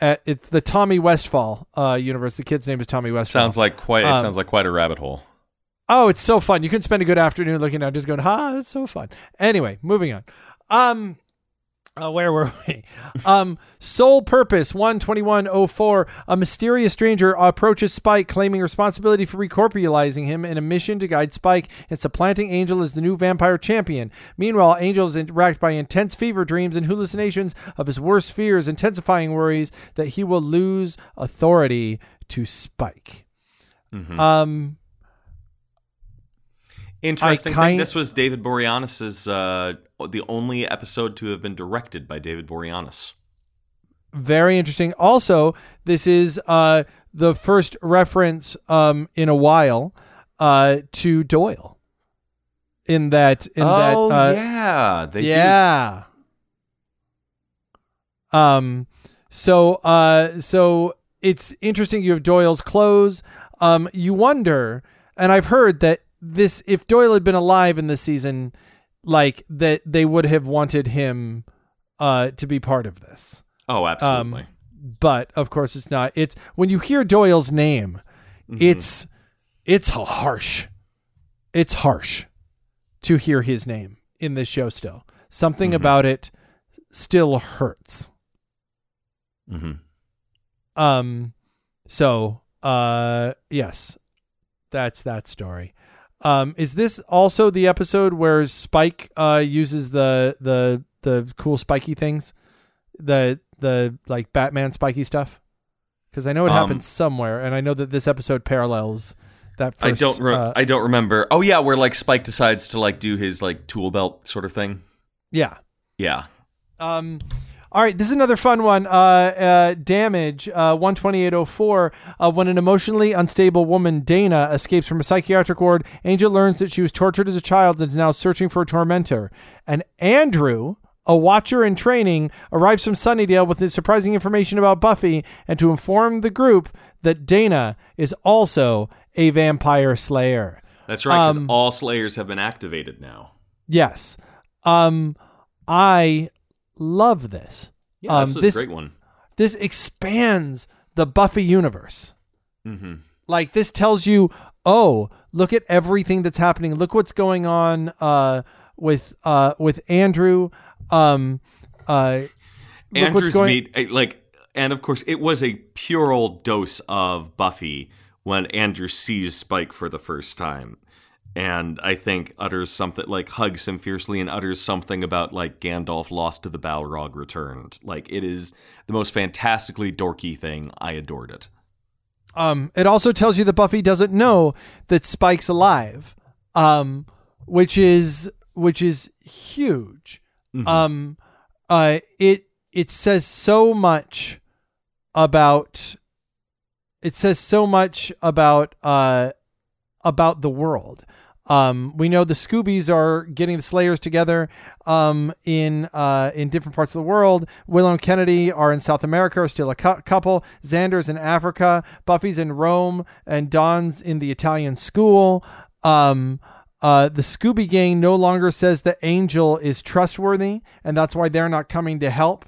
at it's the Tommy Westfall uh, universe. The kid's name is Tommy Westfall. Sounds like quite um, it sounds like quite a rabbit hole. Oh, it's so fun. You can spend a good afternoon looking down, just going, ha, ah, that's so fun. Anyway, moving on. Um, uh, where were we? Um, sole purpose, one twenty-one oh four. A mysterious stranger approaches Spike, claiming responsibility for recorporealizing him in a mission to guide Spike and supplanting Angel as the new vampire champion. Meanwhile, Angel is racked by intense fever dreams and hallucinations of his worst fears, intensifying worries that he will lose authority to Spike. Mm-hmm. Um... Interesting thing. This was David Boreanaz's, uh, the only episode to have been directed by David Boreanaz. Very interesting. Also, this is uh, the first reference um, in a while uh, to Doyle. In that, in oh, that, uh, yeah, they yeah. Do. Um. So, uh, so it's interesting. You have Doyle's clothes. Um. You wonder, and I've heard that. This, if Doyle had been alive in this season, like that, they would have wanted him uh, to be part of this. Oh, absolutely. Um, but of course, it's not. It's when you hear Doyle's name, mm-hmm. it's it's harsh. It's harsh to hear his name in this show. Still, something mm-hmm. about it still hurts. Mm-hmm. Um. So, uh, yes, that's that story. Um, is this also the episode where Spike uh, uses the the the cool spiky things, the the like Batman spiky stuff? Because I know it um, happens somewhere, and I know that this episode parallels that. First, I don't. Re- uh, I don't remember. Oh yeah, where like Spike decides to like do his like tool belt sort of thing. Yeah. Yeah. Um. All right, this is another fun one. Uh, uh, damage, uh, one twenty-eight oh four. Uh, when an emotionally unstable woman, Dana, escapes from a psychiatric ward, Angel learns that she was tortured as a child and is now searching for a tormentor. And Andrew, a watcher in training, arrives from Sunnydale with surprising information about Buffy and to inform the group that Dana is also a vampire slayer. That's right, because um, all slayers have been activated now. Yes. Um, I... love this. Yeah, um, this is this, a great one. This expands the Buffy universe. Mm-hmm. Like this tells you, oh, look at everything that's happening. Look what's going on uh, with uh, with Andrew. Um, uh, Andrew's what's going- meet, like, and of course, it was a pure old dose of Buffy when Andrew sees Spike for the first time. And I think utters something, like hugs him fiercely and utters something about like Gandalf lost to the Balrog returned. Like it is the most fantastically dorky thing. I adored it. Um, it also tells you that Buffy doesn't know that Spike's alive, um, which is which is huge. Mm-hmm. Um, uh, it it says so much about it says so much about uh, about the world. Um, we know the Scoobies are getting the Slayers together um, in uh, in different parts of the world. Willow and Kennedy are in South America, are still a cu- couple. Xander's in Africa. Buffy's in Rome, and Dawn's in the Italian school. Um, uh, the Scooby gang no longer says that Angel is trustworthy, and that's why they're not coming to help.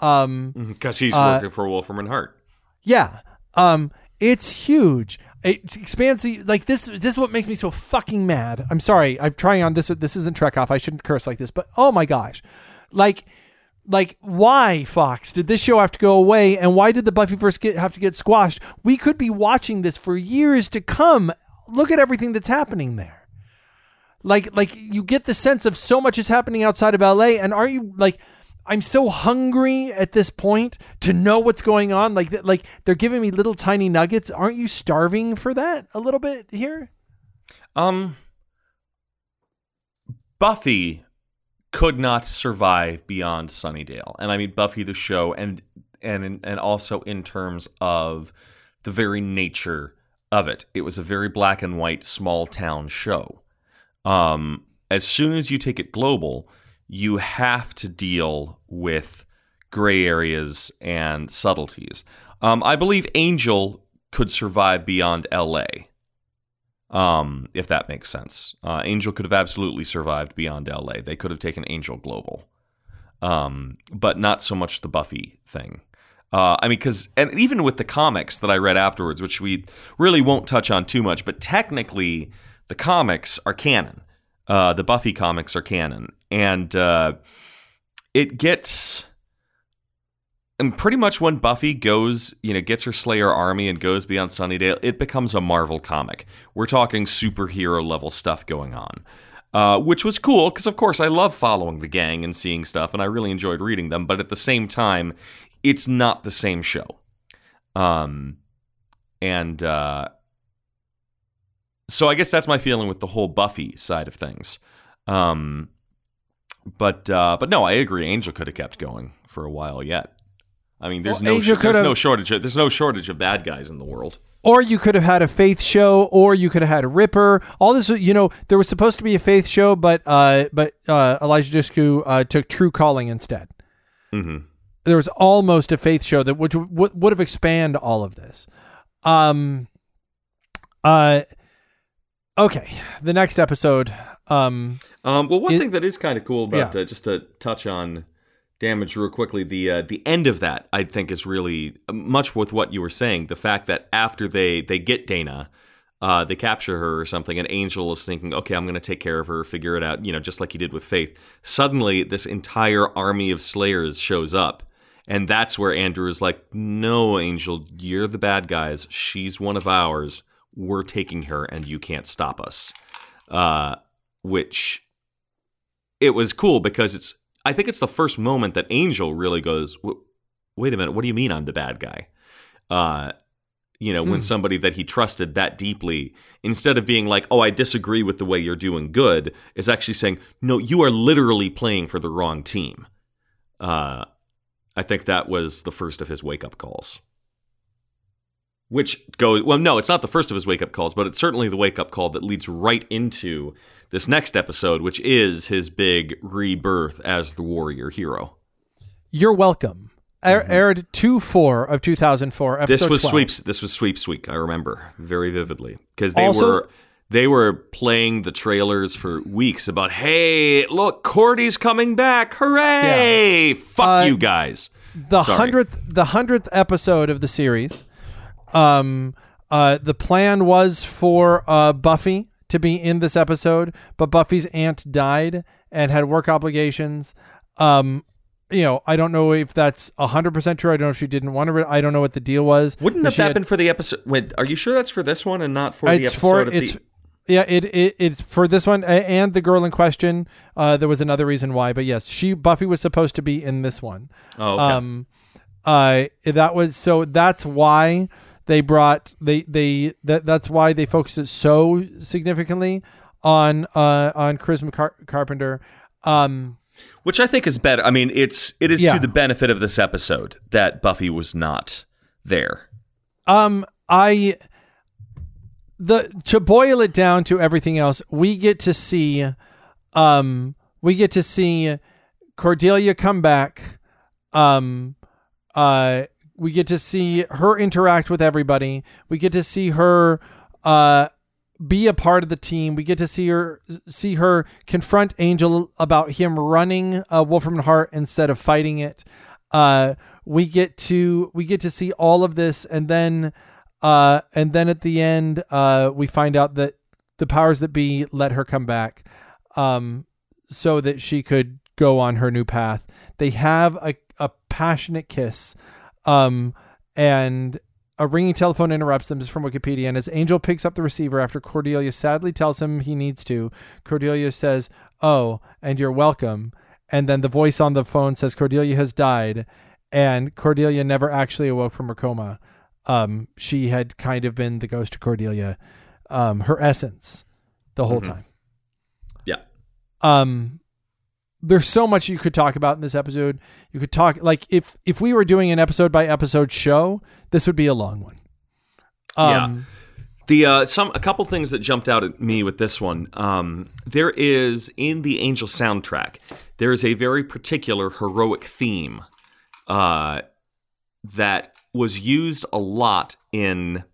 Because um, she's uh, working for Wolfram and Hart. Yeah. Um, It's huge. It's expansive. Like this, this is what makes me so fucking mad. I'm sorry. I'm trying on this. This isn't Trek Off. I shouldn't curse like this, but oh my gosh. Like, like why, Fox, did this show have to go away? And why did the Buffyverse have to get squashed? We could be watching this for years to come. Look at everything that's happening there. Like, like you get the sense of so much is happening outside of L A. And are you like, I'm so hungry at this point to know what's going on. Like, like they're giving me little tiny nuggets. Aren't you starving for that a little bit here? Um, Buffy could not survive beyond Sunnydale. And I mean, Buffy the show and, and, and also in terms of the very nature of it. It was a very black and white small town show. Um, as soon as you take it global, you have to deal with gray areas and subtleties. Um, I believe Angel could survive beyond L A, um, if that makes sense. Uh, Angel could have absolutely survived beyond L A. They could have taken Angel global, um, but not so much the Buffy thing. Uh, I mean, because and even with the comics that I read afterwards, which we really won't touch on too much, but technically the comics are canon. Uh, the Buffy comics are canon, and uh, it gets, and pretty much when Buffy goes, you know, gets her Slayer army and goes beyond Sunnydale, it becomes a Marvel comic. We're talking superhero level stuff going on, uh, which was cool because, of course, I love following the gang and seeing stuff, and I really enjoyed reading them. But at the same time, it's not the same show, um, and. Uh, So I guess that's my feeling with the whole Buffy side of things. Um, but uh, but no, I agree. Angel could have kept going for a while yet. I mean, there's well, no sh- there's no shortage of, there's no shortage of bad guys in the world. Or you could have had a Faith show, or you could have had a Reaper. All this, you know, there was supposed to be a Faith show, but uh, but uh, Elijah Dushku uh, took True Calling instead. Mm-hmm. There was almost a Faith show that would would, would have expanded all of this. Um. Uh. Okay, the next episode. Um, um, well, one it, thing that is kind of cool about yeah. uh, just to touch on Damage real quickly, the uh, the end of that I think is really much with what you were saying. The fact that after they they get Dana, uh, they capture her or something, and Angel is thinking, okay, I'm going to take care of her, figure it out, you know, just like he did with Faith. Suddenly, this entire army of Slayers shows up, and that's where Andrew is like, no, Angel, you're the bad guys. She's one of ours. We're taking her and you can't stop us, uh, which it was cool because it's, I think it's the first moment that Angel really goes, wait a minute, what do you mean I'm the bad guy? Uh, you know, hmm. when somebody that he trusted that deeply, instead of being like, oh, I disagree with the way you're doing good, is actually saying, no, you are literally playing for the wrong team. Uh, I think that was the first of his wake-up calls. Which goes, well, no, it's not the first of his wake-up calls, but it's certainly the wake-up call that leads right into this next episode, which is his big rebirth as the warrior hero. You're welcome. Mm-hmm. Aired two four of two thousand four, episode This was twelve. Sweeps. This was Sweeps Week, I remember very vividly. Because they also, were they were playing the trailers for weeks about, hey, look, Cordy's coming back. Hooray! Yeah. Fuck uh, you guys. The hundredth, the hundredth episode of the series. Um, uh, the plan was for uh, Buffy to be in this episode, but Buffy's aunt died and had work obligations. Um, you know, I don't know if that's one hundred percent true. I don't know if she didn't want to. Re- I don't know what the deal was. Wouldn't have happened had, for the episode. Wait, are you sure that's for this one and not for it's the episode? For, it's, the- yeah, it, it it's for this one and the girl in question. Uh, there was another reason why, but yes, she Buffy was supposed to be in this one. Oh, okay. Um, uh, that was so that's why. They brought they they that that's why they focused it so significantly on uh, on Chris Car- Carpenter, um, which I think is better. I mean, it's it is yeah. to the benefit of this episode that Buffy was not there. Um, I the to boil it down to everything else, we get to see, um, we get to see Cordelia come back, um, uh. We get to see her interact with everybody. We get to see her uh, be a part of the team. We get to see her see her confront Angel about him running uh, Wolfram and Hart instead of fighting it. Uh, we get to we get to see all of this, and then Uh, and then at the end, uh, we find out that the powers that be let her come back, um, so that she could go on her new path. They have a, a passionate kiss, um, and a ringing telephone interrupts them. This is from Wikipedia. And as Angel picks up the receiver after Cordelia sadly tells him he needs to, Cordelia says, "Oh, and you're welcome." And then the voice on the phone says Cordelia has died, and Cordelia never actually awoke from her coma. Um, she had kind of been the ghost of Cordelia, um, her essence, the whole mm-hmm. time. Yeah. Um, there's so much you could talk about in this episode. You could talk, like, if, if we were doing an episode by episode show, this would be a long one. Um, yeah. The, uh, some, a couple things that jumped out at me with this one. Um, there is, in the Angel soundtrack, there is a very particular heroic theme, uh, that was used a lot in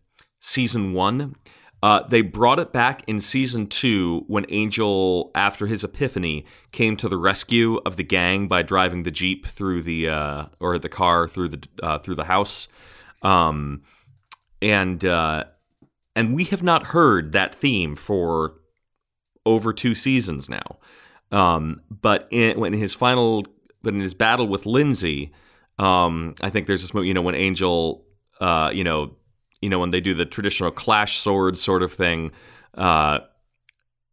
season one. Uh, they brought it back in season two when Angel, after his epiphany, came to the rescue of the gang by driving the jeep through the uh, or the car through the uh, through the house, um, and uh, and we have not heard that theme for over two seasons now. Um, but in, when his final, but in his battle with Lindsay. Um, I think there's this movie, you know, when Angel, uh, you know, you know, when they do the traditional clash sword sort of thing, uh,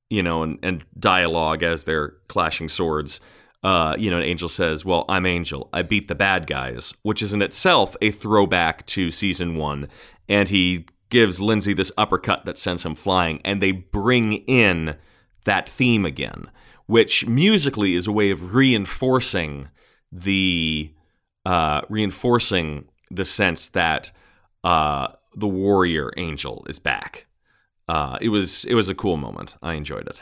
you know, and, and dialogue as they're clashing swords, uh, you know, and Angel says, "Well, I'm Angel. I beat the bad guys," which is in itself a throwback to season one. And he gives Lindsay this uppercut that sends him flying, and they bring in that theme again, which musically is a way of reinforcing the... Uh, reinforcing the sense that uh, the warrior Angel is back. Uh, it was it was a cool moment. I enjoyed it.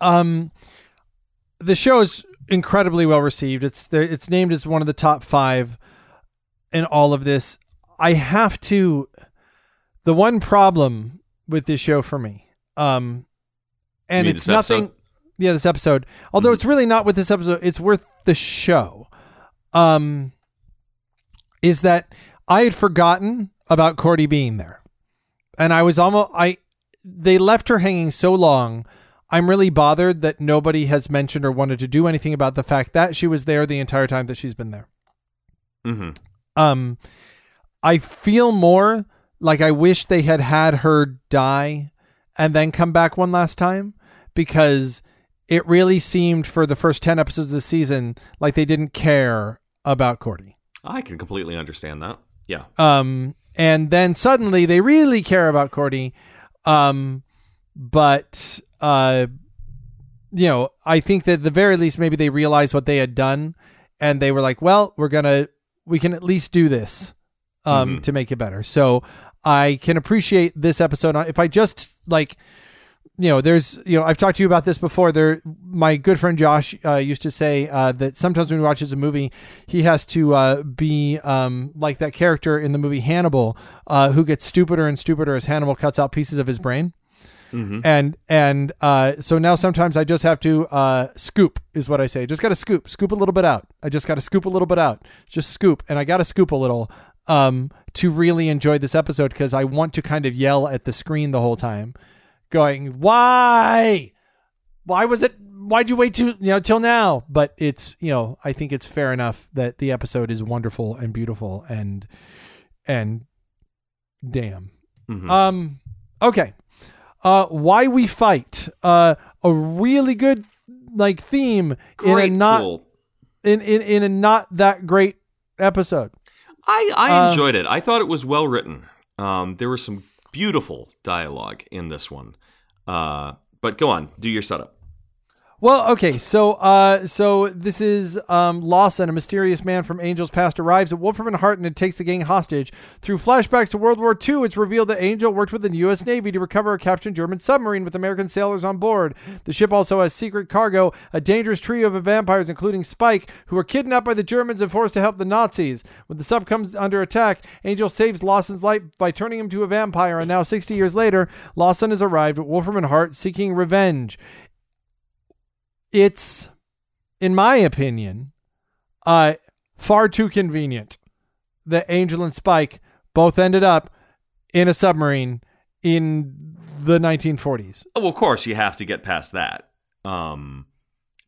Um, the show is incredibly well received. It's the, it's named as one of the top five in all of this. I have to. The one problem with this show for me, um, and it's nothing. Episode? Yeah, this episode. Although mm-hmm. it's really not with this episode. It's worth the show. Um, is that I had forgotten about Cordy being there, and I was almost, I, they left her hanging so long. I'm really bothered that nobody has mentioned or wanted to do anything about the fact that she was there the entire time that she's been there. Mm-hmm. Um, I feel more like I wish they had had her die and then come back one last time, because it really seemed for the first ten episodes of the season like they didn't care about Cordy. I can completely understand that. Yeah. Um, and then suddenly they really care about Cordy. Um, but, uh, you know, I think that at the very least, maybe they realized what they had done and they were like, well, we're going to, we can at least do this, um, mm-hmm. to make it better. So I can appreciate this episode. If I just like, you know, there's, you know, I've talked to you about this before. There, my good friend Josh uh, used to say uh, that sometimes when he watches a movie, he has to uh, be um, like that character in the movie Hannibal, uh, who gets stupider and stupider as Hannibal cuts out pieces of his brain. Mm-hmm. And and uh, so now sometimes I just have to uh, scoop is what I say. Just got to scoop, scoop a little bit out. I just got to scoop a little bit out. Just scoop. And I got to scoop a little um, to really enjoy this episode, because I want to kind of yell at the screen the whole time. Going, why? Why was it? Why'd you wait to, you know, till now? But it's, you know, I think it's fair enough that the episode is wonderful and beautiful and, and damn. Mm-hmm. Um, okay. Uh, Why We Fight. Uh, a really good like theme great in a not cool. in, in in a not that great episode. I I uh, enjoyed it. I thought it was well written. Um, there were some beautiful dialogue in this one. Uh, but go on, do your setup. Well, okay. So, uh, so this is, um, Lawson, a mysterious man from Angel's past, arrives at Wolfram and Hart and takes the gang hostage. Through flashbacks to World War Two, it's revealed that Angel worked with the U S Navy to recover a captured German submarine with American sailors on board. The ship also has secret cargo, a dangerous trio of vampires, including Spike, who were kidnapped by the Germans and forced to help the Nazis. When the sub comes under attack, Angel saves Lawson's life by turning him to a vampire. And now, sixty years later, Lawson has arrived at Wolfram and Hart seeking revenge. It's, in my opinion, uh, far too convenient that Angel and Spike both ended up in a submarine in the nineteen forties. Oh, of course, you have to get past that. Um,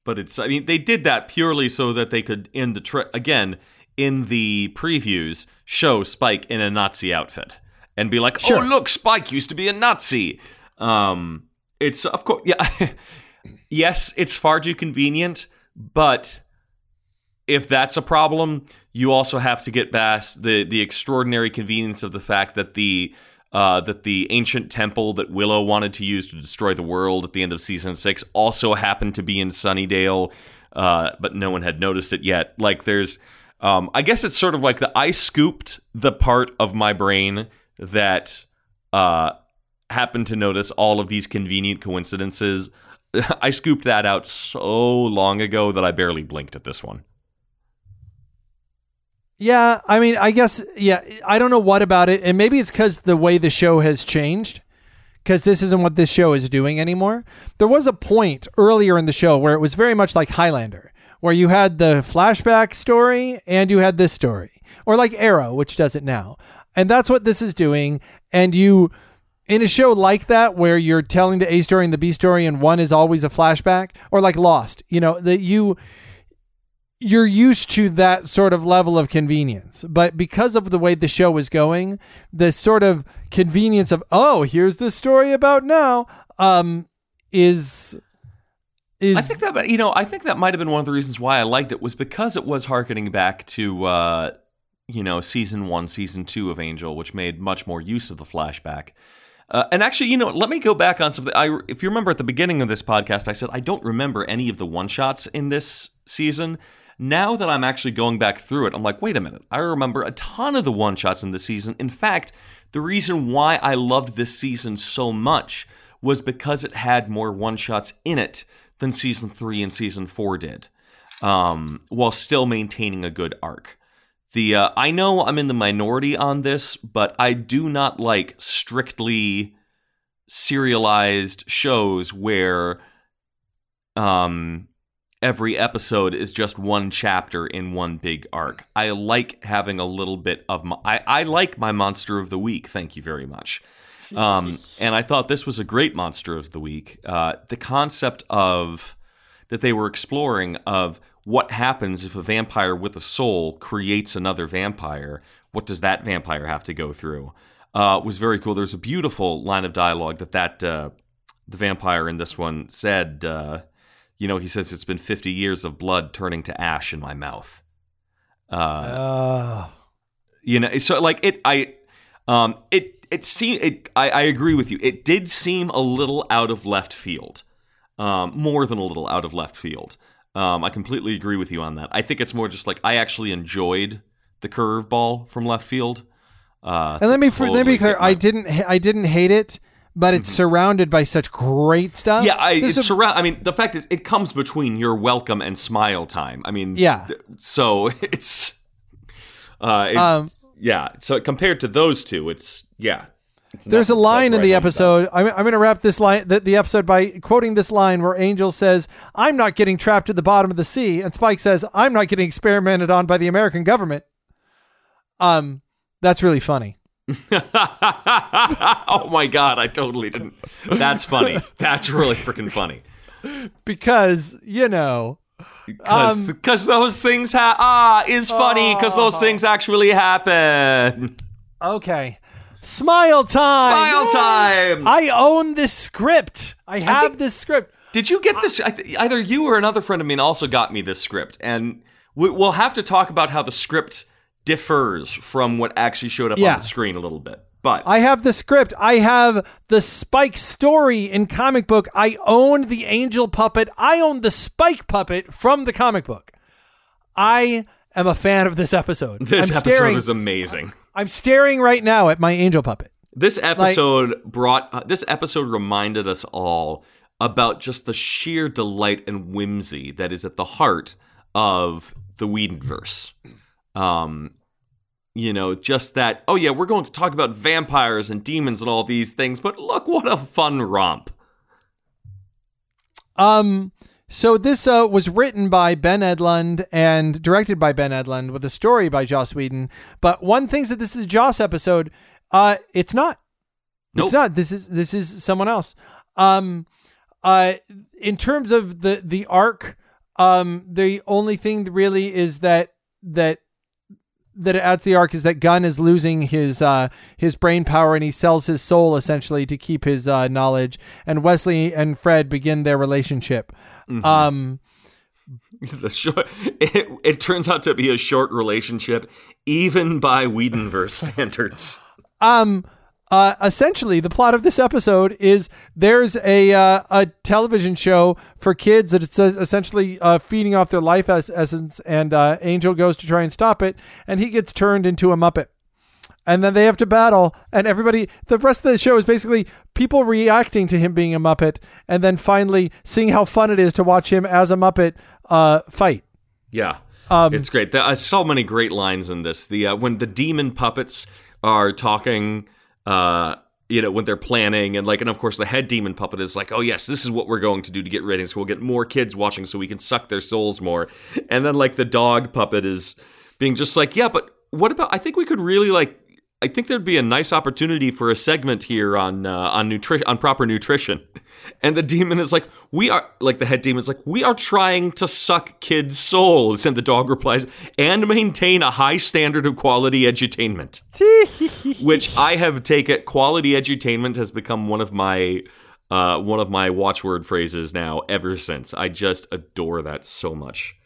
but it's, I mean, they did that purely so that they could, in the tri- again, in the previews, show Spike in a Nazi outfit and be like, sure. Oh, look, Spike used to be a Nazi. Um, it's, of course, yeah. Yes, it's far too convenient, but if that's a problem, you also have to get past the, the extraordinary convenience of the fact that the uh, that the ancient temple that Willow wanted to use to destroy the world at the end of season six also happened to be in Sunnydale, uh, but no one had noticed it yet. Like there's, um, I guess it's sort of like the I scooped the part of my brain that uh, happened to notice all of these convenient coincidences. I scooped that out so long ago that I barely blinked at this one. Yeah, I mean, I guess, yeah, I don't know what about it. And maybe it's because the way the show has changed, because this isn't what this show is doing anymore. There was a point earlier in the show where it was very much like Highlander, where you had the flashback story and you had this story, or like Arrow, which does it now. And that's what this is doing. And you... in a show like that, where you're telling the A story and the B story, and one is always a flashback, or like Lost, you know, that you, you're used to that sort of level of convenience. But because of the way the show was going, the sort of convenience of, oh, here's this story about now, um, is, is. I think that, you know, I think that might have been one of the reasons why I liked it, was because it was hearkening back to, uh, you know, season one, season two of Angel, which made much more use of the flashback. Uh, and actually, you know, let me go back on something. I, if you remember at the beginning of this podcast, I said I don't remember any of the one-shots in this season. Now that I'm actually going back through it, I'm like, wait a minute. I remember a ton of the one-shots in this season. In fact, the reason why I loved this season so much was because it had more one-shots in it than season three and season four did, um, while still maintaining a good arc. The uh, I know I'm in the minority on this, but I do not like strictly serialized shows where um, every episode is just one chapter in one big arc. I like having a little bit of my... I, I like my Monster of the Week, thank you very much. Um, and I thought this was a great Monster of the Week. Uh, the concept of... that they were exploring of... what happens if a vampire with a soul creates another vampire? What does that vampire have to go through? Uh, was very cool. There's a beautiful line of dialogue that that uh, the vampire in this one said. Uh, you know, he says, it's been fifty years of blood turning to ash in my mouth. Uh, uh. You know, so like it, I, um, it, it seemed, it, I, I agree with you. It did seem a little out of left field, um, more than a little out of left field. Um, I completely agree with you on that. I think it's more just like I actually enjoyed the curveball from left field. Uh, and let me totally let me be clear, my... I didn't I didn't hate it, but it's mm-hmm. surrounded by such great stuff. Yeah, I, it's a... surround. I mean, the fact is, it comes between your welcome and smile time. I mean, yeah. Th- so it's, uh, it, um, yeah. So compared to those two, it's yeah. It's There's a line in the episode. I'm, I'm going to wrap this line, the, the episode by quoting this line where Angel says, "I'm not getting trapped at the bottom of the sea," and Spike says, "I'm not getting experimented on by the American government." Um, that's really funny. Oh my God, I totally didn't. That's funny. That's really freaking funny. Because you know, because um, because those things ha- ah is funny because oh. those things actually happen. Okay. Smile time! Smile Yay! time! I own this script. I have I think, this script. Did you get this? I, either you or another friend of mine also got me this script, and we, we'll have to talk about how the script differs from what actually showed up yeah. on the screen a little bit. But I have the script. I have the Spike story in comic book. I own the Angel puppet. I own the Spike puppet from the comic book. I am a fan of this episode. This I'm episode staring, is amazing. I'm staring right now at my Angel puppet. This episode like, brought, uh, this episode reminded us all about just the sheer delight and whimsy that is at the heart of the Whedonverse. Um, you know, just that, oh yeah, we're going to talk about vampires and demons and all these things, but look, what a fun romp. Um... So this uh, was written by Ben Edlund and directed by Ben Edlund with a story by Joss Whedon. But one thing that this is a Joss episode, Uh, it's not. Nope. It's not. This is this is someone else. Um, uh, in terms of the the arc, um, the only thing really is that that that it adds to the arc is that Gunn is losing his uh his brain power and he sells his soul essentially to keep his uh knowledge. And Wesley and Fred begin their relationship. Mm-hmm. Um. The short, it, it turns out to be a short relationship, even by Whedonverse standards. Um, uh, essentially, the plot of this episode is there's a uh, a television show for kids that it's essentially uh, feeding off their life es- essence, and uh, Angel goes to try and stop it, and he gets turned into a Muppet. And then they have to battle, and everybody, the rest of the show is basically people reacting to him being a Muppet, and then finally seeing how fun it is to watch him as a Muppet uh, fight. Yeah, um, it's great. There are so many great lines in this. The uh, when the demon puppets are talking, uh, you know, when they're planning, and like, and of course the head demon puppet is like, oh yes, this is what we're going to do to get ratings. We'll get more kids watching so we can suck their souls more. And then like the dog puppet is being just like, yeah, but what about, I think we could really like, I think there'd be a nice opportunity for a segment here on uh, on nutrition, on proper nutrition. And the demon is like, we are, like the head demon's like, we are trying to suck kids' souls. And the dog replies, and maintain a high standard of quality edutainment. Which I have taken, quality edutainment has become one of my uh, one of my watchword phrases now ever since. I just adore that so much.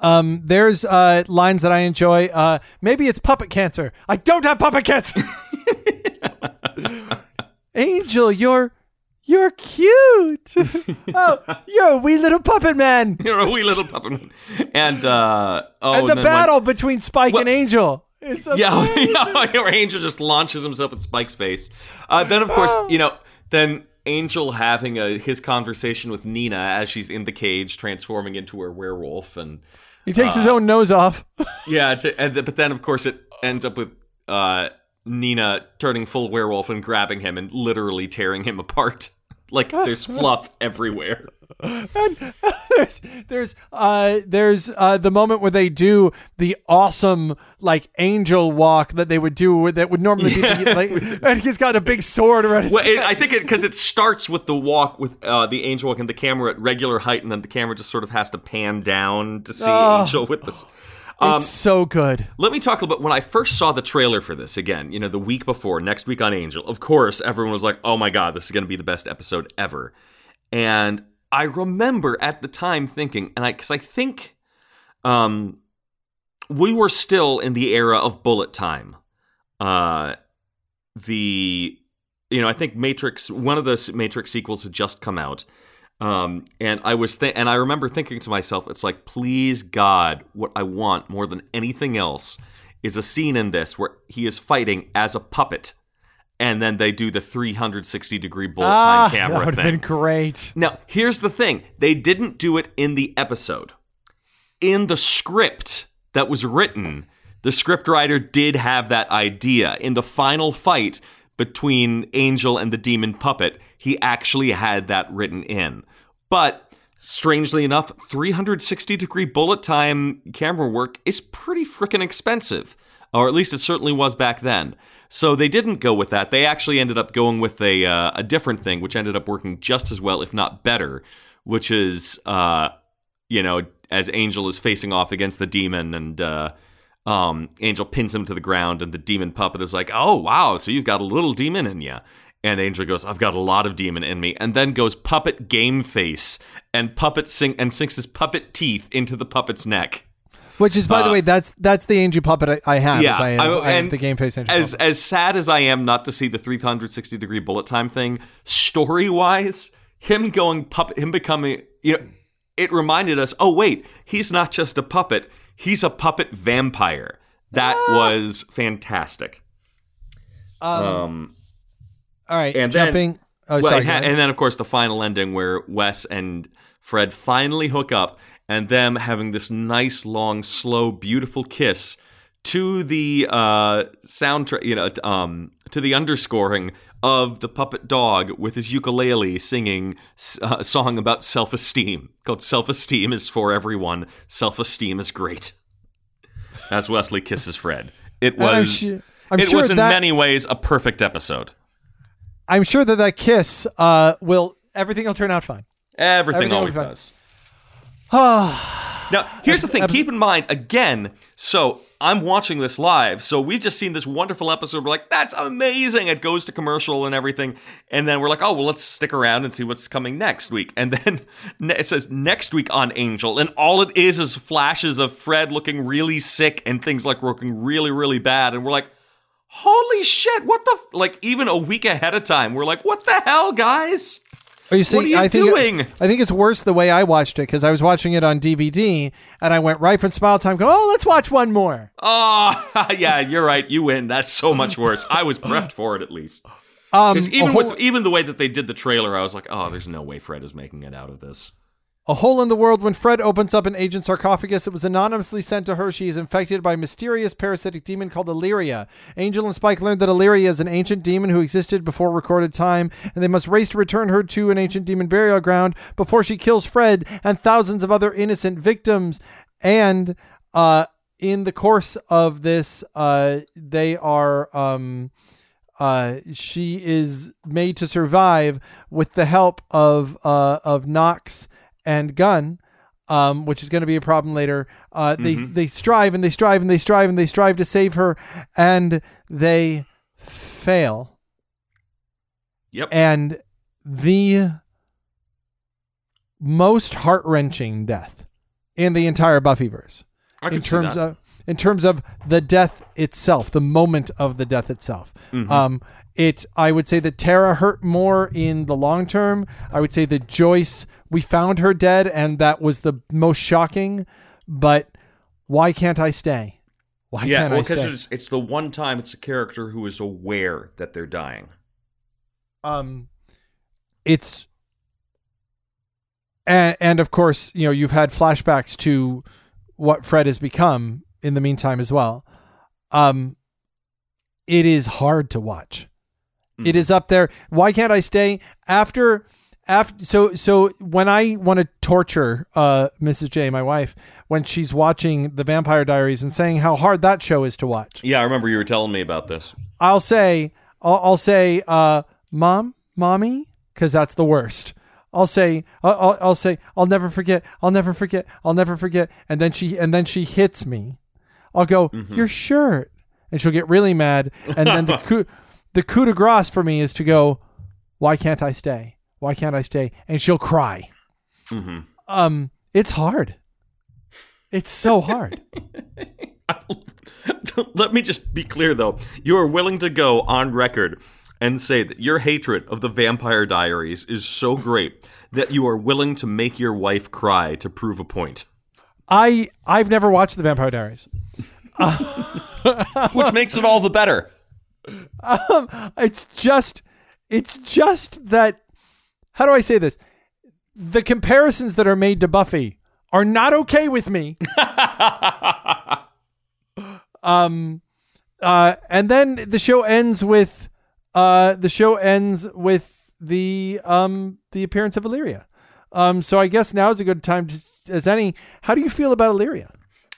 Um, there's uh, lines that I enjoy. Uh, maybe it's puppet cancer. I don't have puppet cancer. Angel, you're you're cute. Oh, you're a wee little puppet man. You're a wee little puppet man. And uh, oh, and the and battle like, between Spike well, and Angel. Is yeah, yeah, where Angel just launches himself at Spike's face. Uh, then of course, you know, then. Angel having a, his conversation with Nina as she's in the cage, transforming into her werewolf, and he takes uh, his own nose off. yeah, to, and the, but then of course it ends up with uh, Nina turning full werewolf and grabbing him and literally tearing him apart. Like there's fluff everywhere. And there's there's uh, there's uh, the moment where they do the awesome like angel walk that they would do that would normally yeah. be like, and he's got a big sword around his well, head. It, I think it because it starts with the walk with uh, the angel walk and the camera at regular height, and then the camera just sort of has to pan down to see oh, Angel with this. Um, it's so good. Let me talk a little bit. When I first saw the trailer for this, again, you know, the week before, next week on Angel, of course, everyone was like, oh my God, this is going to be the best episode ever. And I remember at the time thinking, and I, because I think um, we were still in the era of bullet time. Uh, the, you know, I think Matrix, one of the Matrix sequels had just come out. Um, and I was, th- and I remember thinking to myself, it's like, please God, what I want more than anything else is a scene in this where he is fighting as a puppet. And then they do the three hundred sixty degree bullet ah, time camera that would thing. That would have been great. Now, here's the thing. They didn't do it in the episode. In the script that was written, the scriptwriter did have that idea. In the final fight between Angel and the demon puppet, he actually had that written in. But strangely enough, three hundred sixty degree bullet time camera work is pretty freaking expensive. Or at least it certainly was back then. So they didn't go with that. They actually ended up going with a uh, a different thing, which ended up working just as well, if not better, which is, uh, you know, as Angel is facing off against the demon and uh, um, Angel pins him to the ground and the demon puppet is like, oh, wow, so you've got a little demon in you. And Angel goes, I've got a lot of demon in me, and then goes puppet game face and puppet sink and sinks his puppet teeth into the puppet's neck. Which is, by uh, the way, that's that's the Angel puppet I, I have. Yeah, as I am, I, I am the game face Angel as puppet. As sad as I am not to see the three hundred sixty degree bullet time thing, story wise, him going puppet, him becoming, you know, it reminded us. Oh wait, he's not just a puppet; he's a puppet vampire. That ah! was fantastic. Um. um All right, and jumping. Then, oh, well, sorry. Ha- and then, of course, the final ending where Wes and Fred finally hook up, and them having this nice, long, slow, beautiful kiss to the uh, soundtrack, you know, um, to the underscoring of the puppet dog with his ukulele singing a song about self-esteem called "Self-Esteem is for Everyone. Self-Esteem is Great." As Wesley kisses Fred, it was. I'm it sure was in that, many ways a perfect episode. I'm sure that that kiss uh, will everything will turn out fine. Everything, everything always does. Now, here's the thing. Absolutely. Keep in mind, again, so I'm watching this live. So we've just seen this wonderful episode. We're like, that's amazing. It goes to commercial and everything. And then we're like, oh, well, let's stick around and see what's coming next week. And then it says next week on Angel. And all it is is flashes of Fred looking really sick and things like looking really, really bad. And we're like, holy shit, what the? F-? Like, even a week ahead of time, we're like, what the hell, guys? Are you seeing, what are you I think doing? It, I think it's worse the way I watched it, because I was watching it on D V D, and I went right from smile time, go, oh, let's watch one more. Oh, yeah, you're right. You win. That's so much worse. I was prepped for it, at least. Um, even, whole, with, even the way that they did the trailer, I was like, oh, there's no way Fred is making it out of this. A hole in the world when Fred opens up an agent sarcophagus that was anonymously sent to her. She is infected by a mysterious parasitic demon called Illyria. Angel and Spike learned that Illyria is an ancient demon who existed before recorded time, and they must race to return her to an ancient demon burial ground before she kills Fred and thousands of other innocent victims. And uh, in the course of this, uh, they are... Um, Uh, she is made to survive with the help of uh, of Knox and Gunn, um, which is going to be a problem later. Uh, they mm-hmm. they strive and they strive and they strive and they strive to save her, and they fail. Yep. And the most heart-wrenching death in the entire Buffyverse, I can in terms see that. of. In terms of the death itself, the moment of the death itself. Mm-hmm. Um, it, I would say that Tara hurt more in the long term. I would say that Joyce, we found her dead, and that was the most shocking. But why can't I stay? Why yeah, can't well, I stay? Yeah, because it's, it's the one time it's a character who is aware that they're dying. Um, it's... And, and, of course, you know, you've had flashbacks to what Fred has become in the meantime as well. Um, it is hard to watch. Mm. It is up there. Why can't I stay after, after, so, so when I want to torture, uh, Missus J, my wife, when she's watching The Vampire Diaries and saying how hard that show is to watch. Yeah. I remember you were telling me about this. I'll say, I'll, I'll say, uh, mom, mommy, cause that's the worst. I'll say, I'll, I'll say, I'll never forget. I'll never forget. I'll never forget. And then she, and then she hits me. I'll go, mm-hmm. your shirt. And she'll get really mad. And then the coup, the coup de grace for me is to go, why can't I stay? Why can't I stay? And she'll cry. Mm-hmm. Um, it's hard. It's so hard. Let me just be clear, though. You are willing to go on record and say that your hatred of The Vampire Diaries is so great that you are willing to make your wife cry to prove a point. I, I've never watched The Vampire Diaries. Uh, Which makes it all the better. Um, it's just, it's just that, how do I say this? The comparisons that are made to Buffy are not okay with me. um, uh, and then the show ends with, uh, the show ends with the, um, the appearance of Illyria. Um, so I guess now is a good time to, as any. How do you feel about Illyria?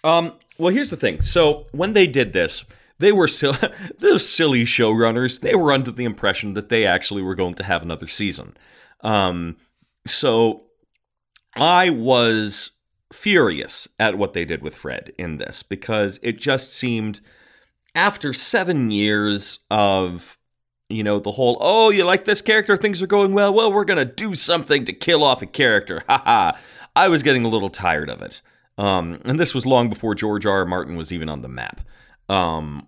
Um, well, here's the thing. So when they did this, they were still those silly showrunners. They were under the impression that they actually were going to have another season. Um, so I was furious at what they did with Fred in this, because it just seemed after seven years of, you know, the whole, oh, you like this character, things are going well, well, we're going to do something to kill off a character. Ha ha. I was getting a little tired of it. Um, and this was long before George R. R. Martin was even on the map. Um,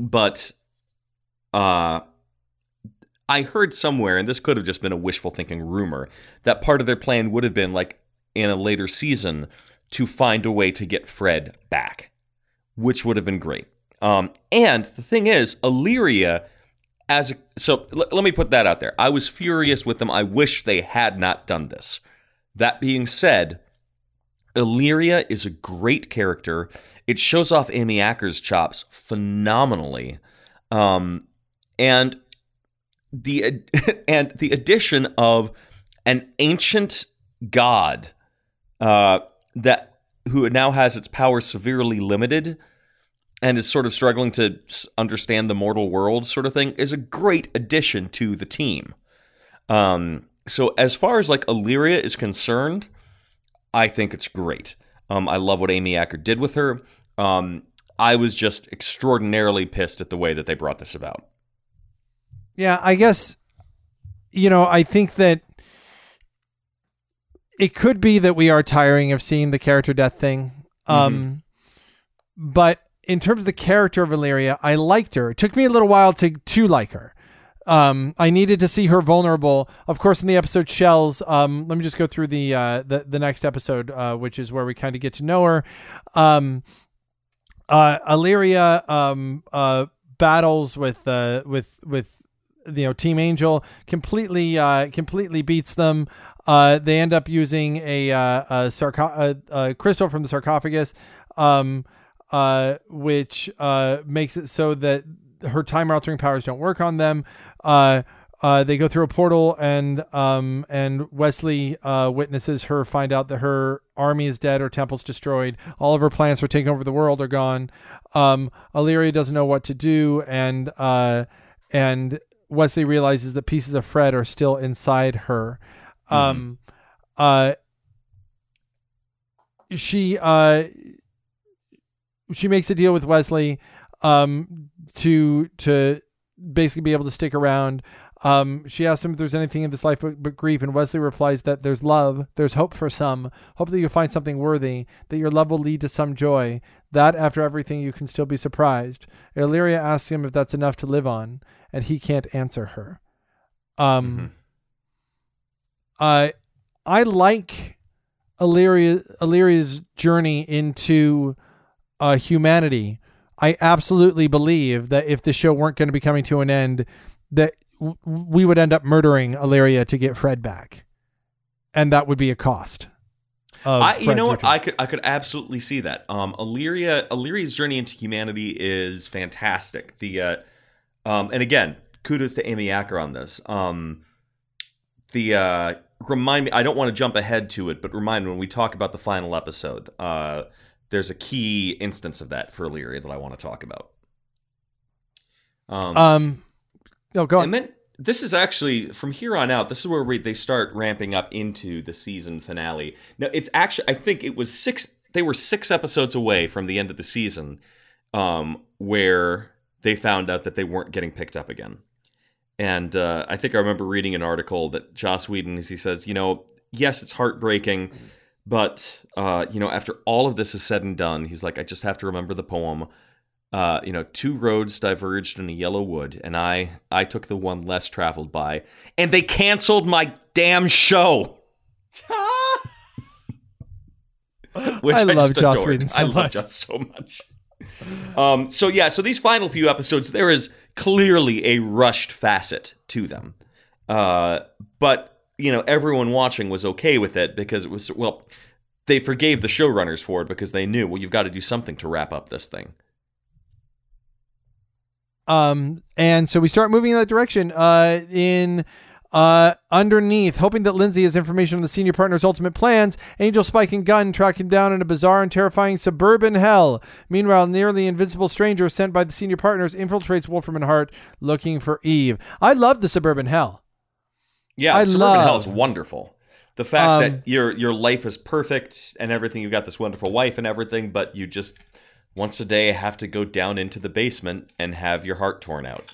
but uh, I heard somewhere, and this could have just been a wishful thinking rumor, that part of their plan would have been, like, in a later season, to find a way to get Fred back, which would have been great. Um, and the thing is, Illyria... As a, so l- let me put that out there. I was furious with them. I wish they had not done this. That being said, Illyria is a great character. It shows off Amy Acker's chops phenomenally. Um, and the ad- and the addition of an ancient god uh, that who now has its power severely limited and is sort of struggling to understand the mortal world sort of thing, is a great addition to the team. Um, so as far as, like, Illyria is concerned, I think it's great. Um, I love what Amy Acker did with her. Um, I was just extraordinarily pissed at the way that they brought this about. Yeah, I guess, you know, I think that it could be that we are tiring of seeing the character death thing. Um, mm-hmm. But in terms of the character of Illyria, I liked her. It took me a little while to, to like her. Um, I needed to see her vulnerable. Of course, in the episode Shells, um, let me just go through the, uh, the, the next episode, uh, which is where we kind of get to know her. Um, uh, Illyria, um, uh, battles with, uh, with, with, you know, Team Angel completely, uh, completely beats them. Uh, they end up using a, uh, a, sarco- a, a crystal from the sarcophagus, um, uh, which, uh, makes it so that her time altering powers don't work on them. Uh, uh, they go through a portal, and, um, and Wesley, uh, witnesses her find out that her army is dead, her temple's destroyed. All of her plans for taking over the world are gone. Um, Illyria doesn't know what to do. And, uh, and Wesley realizes that pieces of Fred are still inside her. Mm-hmm. Um, uh, she, uh, she makes a deal with Wesley, um, to, to basically be able to stick around. Um, she asks him if there's anything in this life but, but grief. And Wesley replies that there's love. There's hope for some. Hope that you'll find something worthy, that your love will lead to some joy, that after everything, you can still be surprised. Illyria asks him if that's enough to live on, and he can't answer her. Um, mm-hmm. I, I like Illyria, Illyria's journey into, uh, humanity. I absolutely believe that if the show weren't going to be coming to an end, that w- we would end up murdering Illyria to get Fred back. And that would be a cost. I, you know what? I could, I could absolutely see that. Um, Illyria, Illyria's journey into humanity is fantastic. The, uh, um, and again, kudos to Amy Acker on this. Um, the, uh, remind me, I don't want to jump ahead to it, but remind me when we talk about the final episode, uh, there's a key instance of that for Illyria that I want to talk about. Um, um no, go on. And then this is actually, from here on out, this is where we, they start ramping up into the season finale. Now, it's actually, I think it was six, they were six episodes away from the end of the season, um, where they found out that they weren't getting picked up again. And uh, I think I remember reading an article that Joss Whedon, he says, you know, yes, it's heartbreaking, but, uh, you know, after all of this is said and done, he's like, I just have to remember the poem. Uh, you know, two roads diverged in a yellow wood, and I I took the one less traveled by, and they canceled my damn show. Which I, I love Joss Whedon so I much. love Joss so much. Um, so, yeah, so these final few episodes, there is clearly a rushed facet to them. Uh, but... you know, everyone watching was okay with it because it was, well, they forgave the showrunners for it because they knew, well, you've got to do something to wrap up this thing. Um, and so we start moving in that direction, uh, in, uh, underneath, hoping that Lindsay has information on the senior partner's ultimate plans. Angel, Spike, and Gunn track him down in a bizarre and terrifying suburban hell. Meanwhile, nearly invincible stranger sent by the senior partners infiltrates Wolfram and Hart looking for Eve. I love the suburban hell. Yeah, I suburban love. hell is wonderful. The fact um, that your your life is perfect and everything, you've got this wonderful wife and everything, but you just once a day have to go down into the basement and have your heart torn out.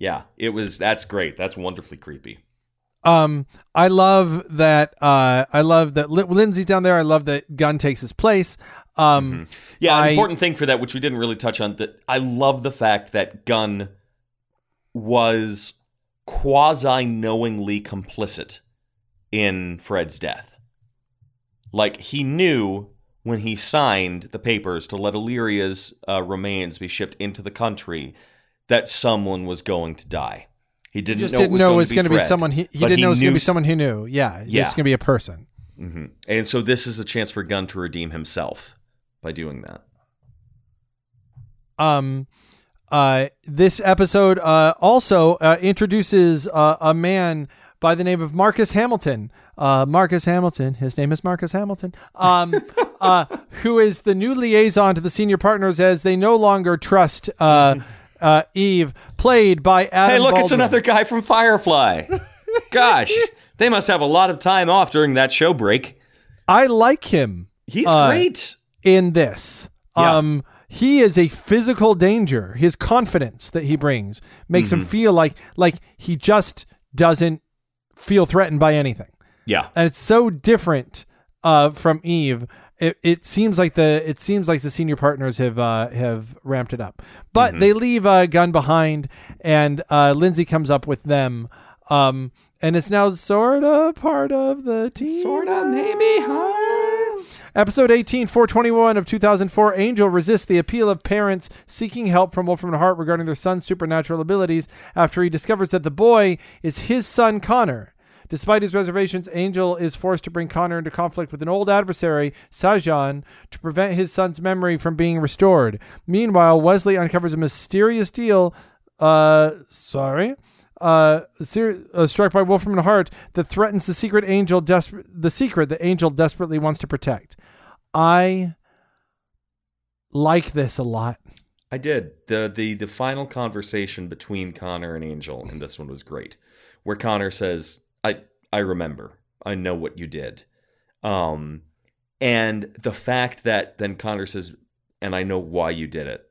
Yeah, it was. That's great. That's wonderfully creepy. Um, I love that. Uh, I love that Lindsay's down there. I love that Gunn takes his place. Um, mm-hmm. yeah, I, an important thing for that, which we didn't really touch on. That I love the fact that Gunn was quasi-knowingly complicit in Fred's death. Like, he knew when he signed the papers to let Illyria's uh, remains be shipped into the country that someone was going to die. He didn't, he just know, didn't it know it was going to be, be someone. He, he didn't he know it was going to be someone who knew. Yeah, yeah. It was going to be a person. Mm-hmm. And so this is a chance for Gunn to redeem himself by doing that. Um. Uh, this episode uh, also uh, introduces uh, a man by the name of Marcus Hamilton. Uh, Marcus Hamilton. His name is Marcus Hamilton. Um, uh, who is the new liaison to the senior partners as they no longer trust uh, uh, Eve, played by Adam Hey, look, Baldwin. It's another guy from Firefly. Gosh, they must have a lot of time off during that show break. I like him. He's uh, great. In this. Yeah. Um, he is a physical danger. His confidence that he brings makes mm-hmm. him feel like like he just doesn't feel threatened by anything. Yeah. And it's so different uh, from Eve. It, it seems like the it seems like the senior partners have uh, have ramped it up. But mm-hmm. they leave uh, Gunn behind, and uh, Lindsay comes up with them. Um, and it's now sort of part of the team. Sort of, maybe, huh? Episode eighteen, four twenty-one of two thousand four, Angel resists the appeal of parents seeking help from Wolfram and Hart regarding their son's supernatural abilities after he discovers that the boy is his son, Connor. Despite his reservations, Angel is forced to bring Connor into conflict with an old adversary, Sajan, to prevent his son's memory from being restored. Meanwhile, Wesley uncovers a mysterious deal. Uh, sorry. Uh, ser- uh, struck by Wolfram and Hart that threatens the secret Angel des- the secret that Angel desperately wants to protect. I like this a lot. I did. The the the final conversation between Connor and Angel in this one was great, where Connor says, I I remember. I know what you did. Um, and the fact that then Connor says, and I know why you did it.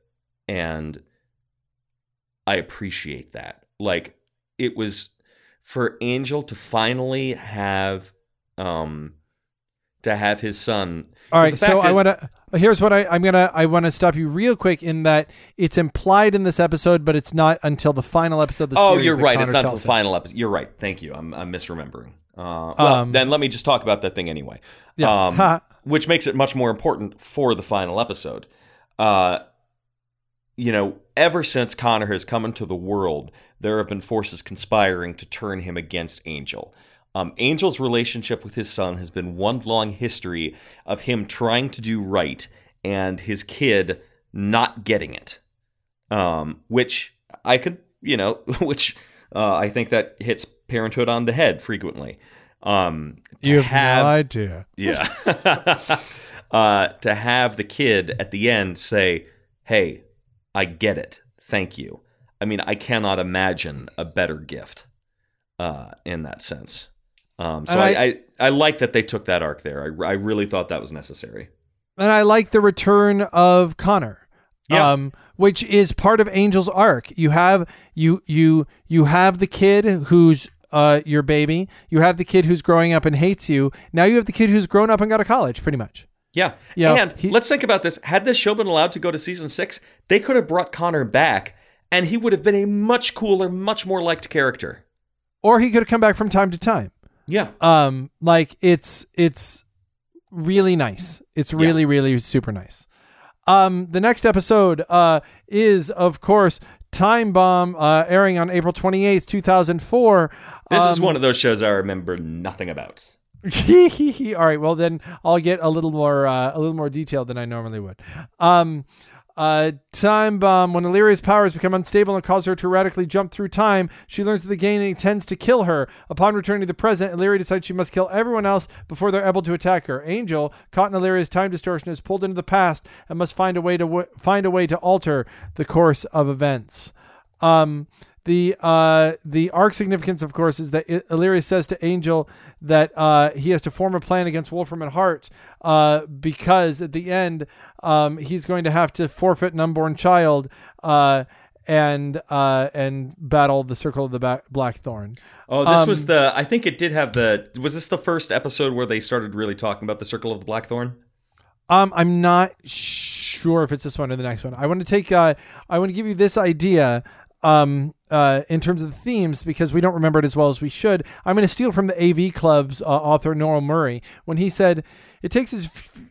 And I appreciate that. Like, it was for Angel to finally have, um, to have his son. All right. So is, I want to, here's what I, I'm going to, I want to stop you real quick in that it's implied in this episode, but it's not until the final episode of the oh, series. Oh, you're right. Connor it's not until the final episode. You're right. Thank you. I'm, I'm misremembering. Uh, well, um, then let me just talk about that thing anyway. Yeah. Um, which makes it much more important for the final episode. Uh, You know, ever since Connor has come into the world, there have been forces conspiring to turn him against Angel. Um, Angel's relationship with his son has been one long history of him trying to do right and his kid not getting it. Um, which I could, you know, which uh, I think that hits parenthood on the head frequently. Um, you have, have no idea. Yeah. uh, to have the kid at the end say, hey, I get it. Thank you. I mean, I cannot imagine a better gift uh, in that sense. Um, so I I, I I like that they took that arc there. I, I really thought that was necessary. And I like the return of Connor, yeah. um, which is part of Angel's arc. You have you you you have the kid who's uh, your baby. You have the kid who's growing up and hates you. Now you have the kid who's grown up and got to college, pretty much. Yeah, yeah. And he, let's think about this. Had this show been allowed to go to season six, they could have brought Connor back, and he would have been a much cooler, much more liked character. Or he could have come back from time to time. Yeah. Um. Like, it's it's really nice. It's really, yeah. really super nice. Um. The next episode uh is, of course, Time Bomb, uh, airing on April twenty-eighth, two thousand four. This um, is one of those shows I remember nothing about. All right, well then I'll get a little more uh, a little more detail than I normally would. Um, uh, time bomb. When Illyria's powers become unstable and cause her to radically jump through time, she learns that the gang intends to kill her. Upon returning to the present, Illyria decides she must kill everyone else before they're able to attack her. Angel, caught in Illyria's time distortion, is pulled into the past and must find a way to w- find a way to alter the course of events. Um, The uh, the arc significance, of course, is that Illyria says to Angel that uh, he has to form a plan against Wolfram and Hart uh, because at the end um, he's going to have to forfeit an unborn child uh, and uh, and battle the Circle of the ba- Black Thorn. Oh, this um, was the I think it did have the was this the first episode where they started really talking about the Circle of the Black Thorn? Um, I'm not sure if it's this one or the next one. I want to take uh, I want to give you this idea. Um, uh, in terms of the themes, because we don't remember it as well as we should, I'm going to steal from the A V Club's uh, author Noel Murray when he said, "It takes its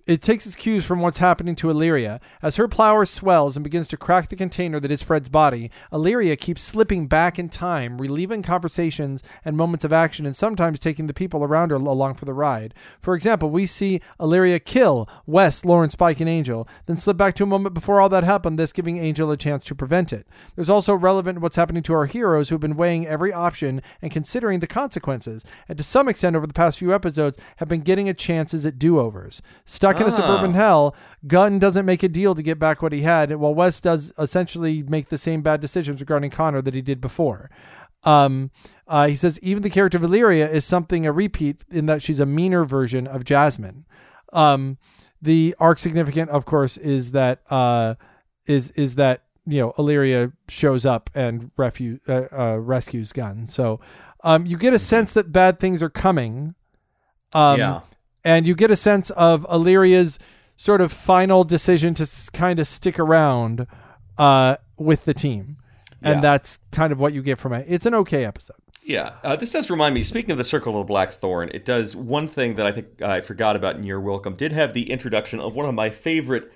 it takes its cues from what's happening to Illyria as her power swells and begins to crack the container that is Fred's body. Illyria keeps slipping back in time, reliving conversations and moments of action, and sometimes taking the people around her along for the ride. For example, we see Illyria kill Wes, Lorne, Spike, and Angel, then slip back to a moment before all that happened, thus giving Angel a chance to prevent it. There's also relevant what's happening to our heroes who have been weighing every option and considering the consequences, and to some extent over the past few episodes have been getting a chances at do-overs. Stuck ah. in a suburban hell, Gunn doesn't make a deal to get back what he had, while Wes does essentially make the same bad decisions regarding Connor that he did before. Um, uh, he says, even the character of Illyria is something a repeat in that she's a meaner version of Jasmine. Um, the arc significant, of course, is that, uh, is, is that, you know, Illyria shows up and refu- uh, uh, rescues Gunn. So, um, you get a sense that bad things are coming. Um, yeah. And you get a sense of Illyria's sort of final decision to s- kind of stick around, uh, with the team. And yeah. that's kind of what you get from it. It's an okay episode. Yeah. Uh, this does remind me, speaking of the Circle of the Black Thorn, it does one thing that I think I forgot about in your welcome, did have the introduction of one of my favorite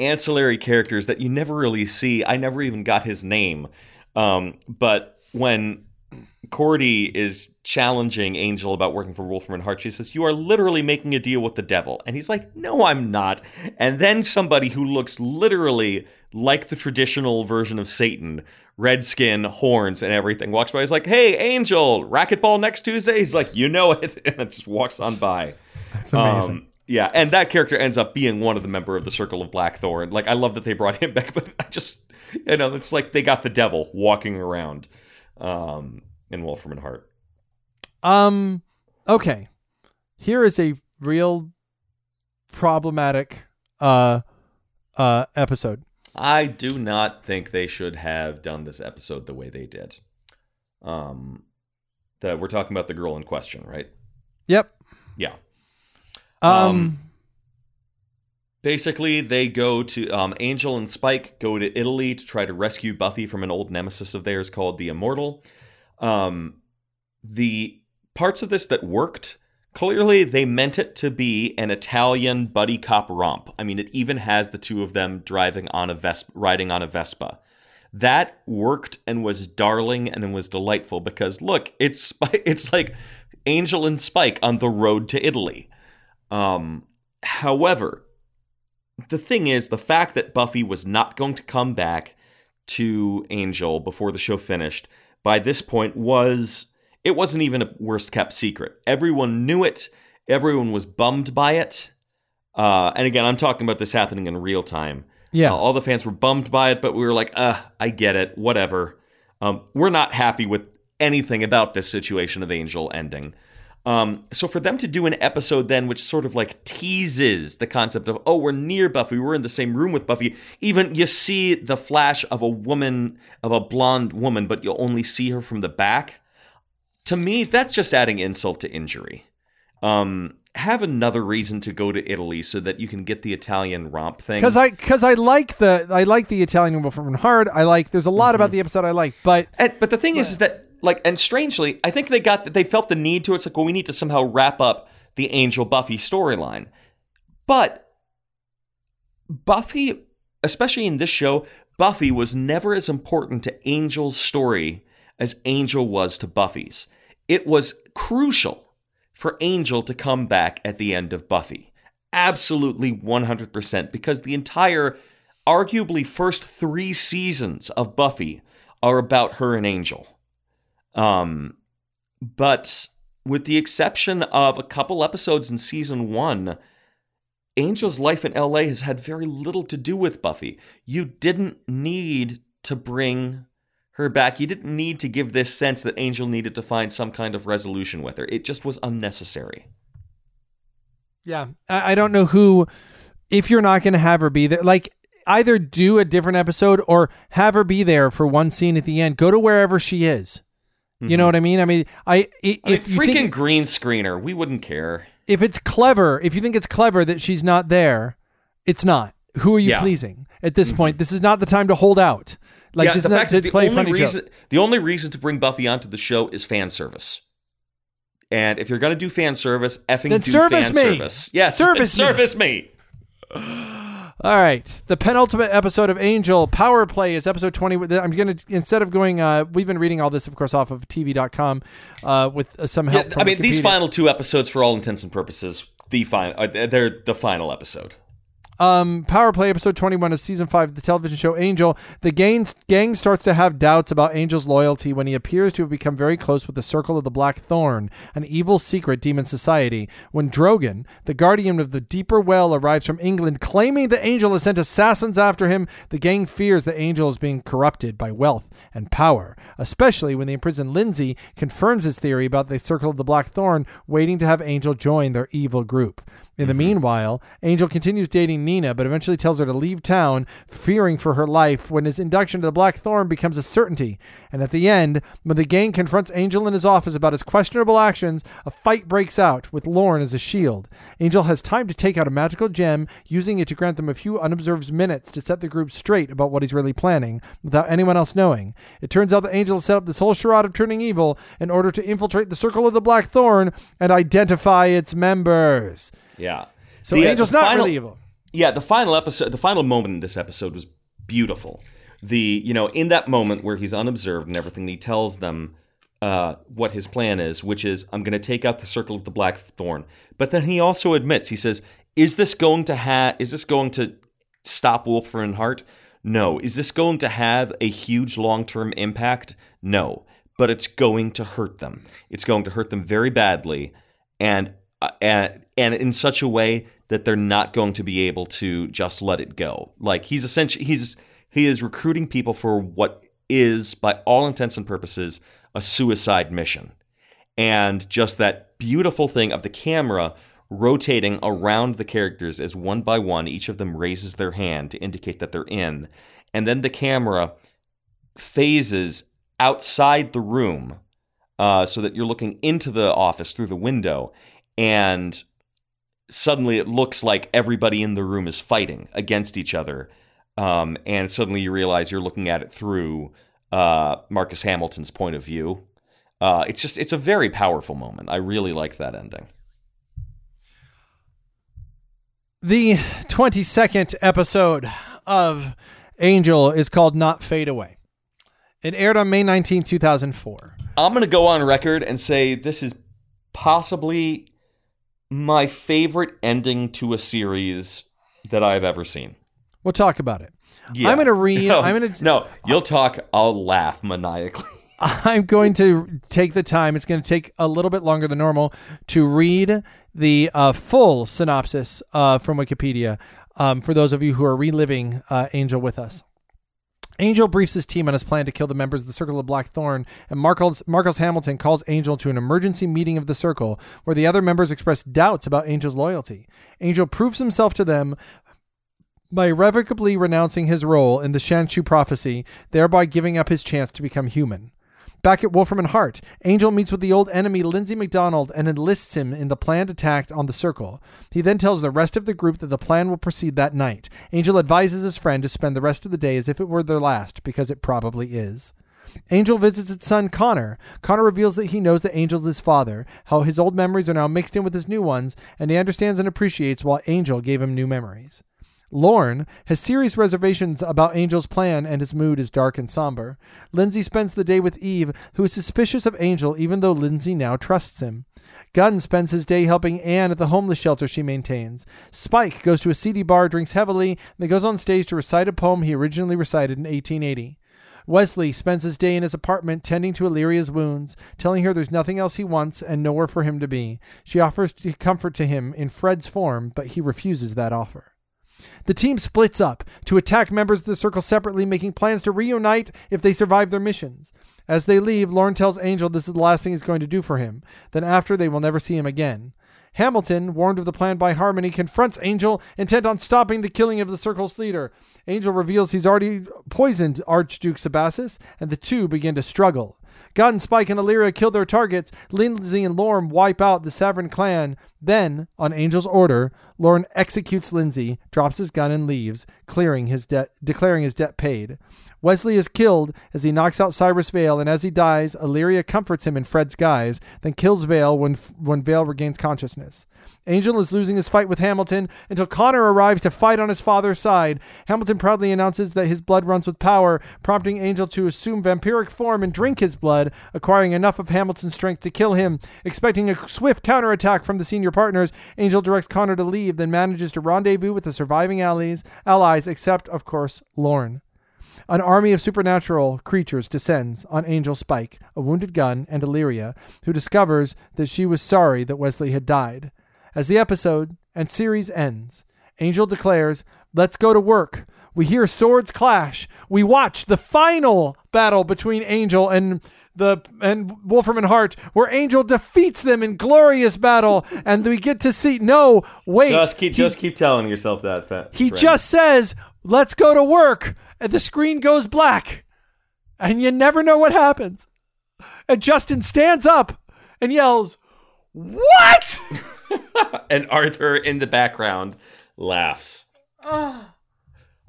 ancillary characters that you never really see. I never even got his name. Um, but when Cordy is challenging Angel about working for Wolfram and Hart, she says, you are literally making a deal with the devil. And he's like, no, I'm not. And then somebody who looks literally like the traditional version of Satan, red skin, horns, and everything, walks by. He's like, hey, Angel, racquetball next Tuesday? He's like, you know it. And just walks on by. That's amazing. Um, yeah, and that character ends up being one of the member of the Circle of Black Thorn. Like, I love that they brought him back, but I just, you know, it's like they got the devil walking around um, in Wolfram and Hart. Um, okay. Here is a real problematic uh, uh, episode. I do not think they should have done this episode the way they did. Um, the, we're talking about the girl in question, right? Yep. Yeah. Um, um. Basically, they go to um, Angel and Spike go to Italy to try to rescue Buffy from an old nemesis of theirs called the Immortal. Um, the parts of this that worked, clearly, they meant it to be an Italian buddy cop romp. I mean, it even has the two of them driving on a Vespa, riding on a Vespa. That worked and was darling and it was delightful because, look, it's it's like Angel and Spike on the road to Italy. Um, however, the thing is, the fact that Buffy was not going to come back to Angel before the show finished by this point was... It wasn't even a worst-kept secret. Everyone knew it. Everyone was bummed by it. Uh, and again, I'm talking about this happening in real time. Yeah. Uh, all the fans were bummed by it, but we were like, uh, I get it. Whatever. Um, we're not happy with anything about this situation of Angel ending. Um, so for them to do an episode then which sort of like teases the concept of, oh, we're near Buffy, we're in the same room with Buffy. Even you see the flash of a woman, of a blonde woman, but you'll only see her from the back. To me, that's just adding insult to injury. Um, have another reason to go to Italy so that you can get the Italian romp thing. Because I, because I like the, I like the Italian Wolfram and Hart. I like. There's a lot mm-hmm. about the episode I like, but and, but the thing yeah. is, is that like, and strangely, I think they got they felt the need to. It's like, well, we need to somehow wrap up the Angel Buffy storyline. But Buffy, especially in this show, Buffy was never as important to Angel's story as Angel was to Buffy's. It was crucial for Angel to come back at the end of Buffy. Absolutely one hundred percent, because the entire, arguably first three seasons of Buffy are about her and Angel. Um, but with the exception of a couple episodes in season one, Angel's life in L A has had very little to do with Buffy. You didn't need to bring her back. You didn't need to give this sense that Angel needed to find some kind of resolution with her. It just was unnecessary. Yeah. I don't know who, if you're not going to have her be there, like either do a different episode or have her be there for one scene at the end, go to wherever she is. Mm-hmm. You know what I mean? I mean, I, if I mean, you freaking think, green screener, we wouldn't care. If it's clever, if you think it's clever that she's not there, it's not. Who are you yeah. pleasing at this mm-hmm. point? This is not the time to hold out. Like yeah, this the fact is the play only reason joke. The only reason to bring Buffy onto the show is fan service, and if you're gonna do fan service, effing then do service fan me. Service. Yes, service, service me. me. All right, the penultimate episode of Angel Power Play is episode twenty. I'm gonna instead of going, uh, we've been reading all this, of course, off of T V dot com uh, with uh, some help. Yeah, from I mean, Wikipedia. These final two episodes, for all intents and purposes, the final, uh, they're the final episode. Um, Power Play, episode twenty-one of season five of the television show Angel. The gang, gang starts to have doubts about Angel's loyalty when he appears to have become very close with the Circle of the Black Thorn, an evil secret demon society. When Drogon, the guardian of the Deeper Well, arrives from England claiming that Angel has sent assassins after him, the gang fears that Angel is being corrupted by wealth and power, especially when the imprisoned Lindsay confirms his theory about the Circle of the Black Thorn waiting to have Angel join their evil group. In the meanwhile, Angel continues dating Nina, but eventually tells her to leave town, fearing for her life when his induction to the Black Thorn becomes a certainty. And at the end, when the gang confronts Angel in his office about his questionable actions, a fight breaks out with Lorne as a shield. Angel has time to take out a magical gem, using it to grant them a few unobserved minutes to set the group straight about what he's really planning, without anyone else knowing. It turns out that Angel has set up this whole charade of turning evil in order to infiltrate the Circle of the Black Thorn and identify its members. Yeah. So the, Angel's uh, not final, really evil. Yeah, the final episode, the final moment in this episode was beautiful. The, you know, in that moment where he's unobserved and everything, he tells them uh, what his plan is, which is, I'm going to take out the Circle of the Black Thorn. But then he also admits, he says, is this going to ha- is this going to stop Wolfram and Hart? No. Is this going to have a huge long-term impact? No. But it's going to hurt them. It's going to hurt them very badly. And Uh, and, and in such a way that they're not going to be able to just let it go. Like, he's essentially, he's he is recruiting people for what is, by all intents and purposes, a suicide mission. And just that beautiful thing of the camera rotating around the characters as one by one, each of them raises their hand to indicate that they're in. And then the camera phases outside the room uh, so that you're looking into the office through the window. And suddenly it looks like everybody in the room is fighting against each other. Um, and suddenly you realize you're looking at it through uh, Marcus Hamilton's point of view. Uh, it's just, it's a very powerful moment. I really liked that ending. The twenty-second episode of Angel is called Not Fade Away. It aired on May nineteenth, two thousand four. I'm going to go on record and say this is possibly my favorite ending to a series that I've ever seen. We'll talk about it. Yeah. I'm going to read. No, I'm going to. No, you'll talk. I'll laugh maniacally. I'm going to take the time. It's going to take a little bit longer than normal to read the uh, full synopsis uh, from Wikipedia um, for those of you who are reliving uh, Angel with us. Angel briefs his team on his plan to kill the members of the Circle of Black Thorn, and Marcus, Marcus Hamilton calls Angel to an emergency meeting of the Circle, where the other members express doubts about Angel's loyalty. Angel proves himself to them by irrevocably renouncing his role in the Shanshu prophecy, thereby giving up his chance to become human. Back at Wolfram and Hart, Angel meets with the old enemy Lindsay McDonald and enlists him in the planned attack on the Circle. He then tells the rest of the group that the plan will proceed that night. Angel advises his friend to spend the rest of the day as if it were their last, because it probably is. Angel visits its son, Connor. Connor reveals that he knows that Angel's his father, how his old memories are now mixed in with his new ones, and he understands and appreciates why Angel gave him new memories. Lorne has serious reservations about Angel's plan, and his mood is dark and somber. Lindsay spends the day with Eve, who is suspicious of Angel, even though Lindsay now trusts him. Gunn spends his day helping Anne at the homeless shelter she maintains. Spike goes to a seedy bar, drinks heavily, and then goes on stage to recite a poem he originally recited in eighteen eighty. Wesley spends his day in his apartment tending to Illyria's wounds, telling her there's nothing else he wants and nowhere for him to be. She offers comfort to him in Fred's form, but he refuses that offer. The team splits up to attack members of the Circle separately, making plans to reunite if they survive their missions. As they leave, Lorne tells Angel this is the last thing he's going to do for him. Then after, they will never see him again. Hamilton, warned of the plan by Harmony, confronts Angel, intent on stopping the killing of the Circle's leader. Angel reveals he's already poisoned Archduke Sabasis, and the two begin to struggle. Gunn, Spike, and Illyria kill their targets. Lindsay and Lorne wipe out the Savern clan. Then, on Angel's order, Lorne executes Lindsay, drops his gun, and leaves. clearing his debt, declaring his debt paid. Wesley is killed as he knocks out Cyrus Vale, and as he dies, Illyria comforts him in Fred's guise, then kills Vale when when Vale regains consciousness. Angel is losing his fight with Hamilton until Connor arrives to fight on his father's side. Hamilton proudly announces that his blood runs with power, prompting Angel to assume vampiric form and drink his blood, acquiring enough of Hamilton's strength to kill him. Expecting a swift counterattack from the senior partners, Angel directs Connor to leave, then manages to rendezvous with the surviving allies, allies except, of course, Lorne. An army of supernatural creatures descends on Angel, Spike, a wounded Gunn, and Illyria, who discovers that she was sorry that Wesley had died. As the episode and series ends, Angel declares, "Let's go to work." We hear swords clash. We watch the final battle between Angel and the and Wolfram and Hart, where Angel defeats them in glorious battle, and we get to see. No, wait. Just keep, he, just keep telling yourself that. Friend. He just says, "Let's go to work." And the screen goes black, and you never know what happens. And Justin stands up and yells, "What?" And Arthur in the background laughs. Oh.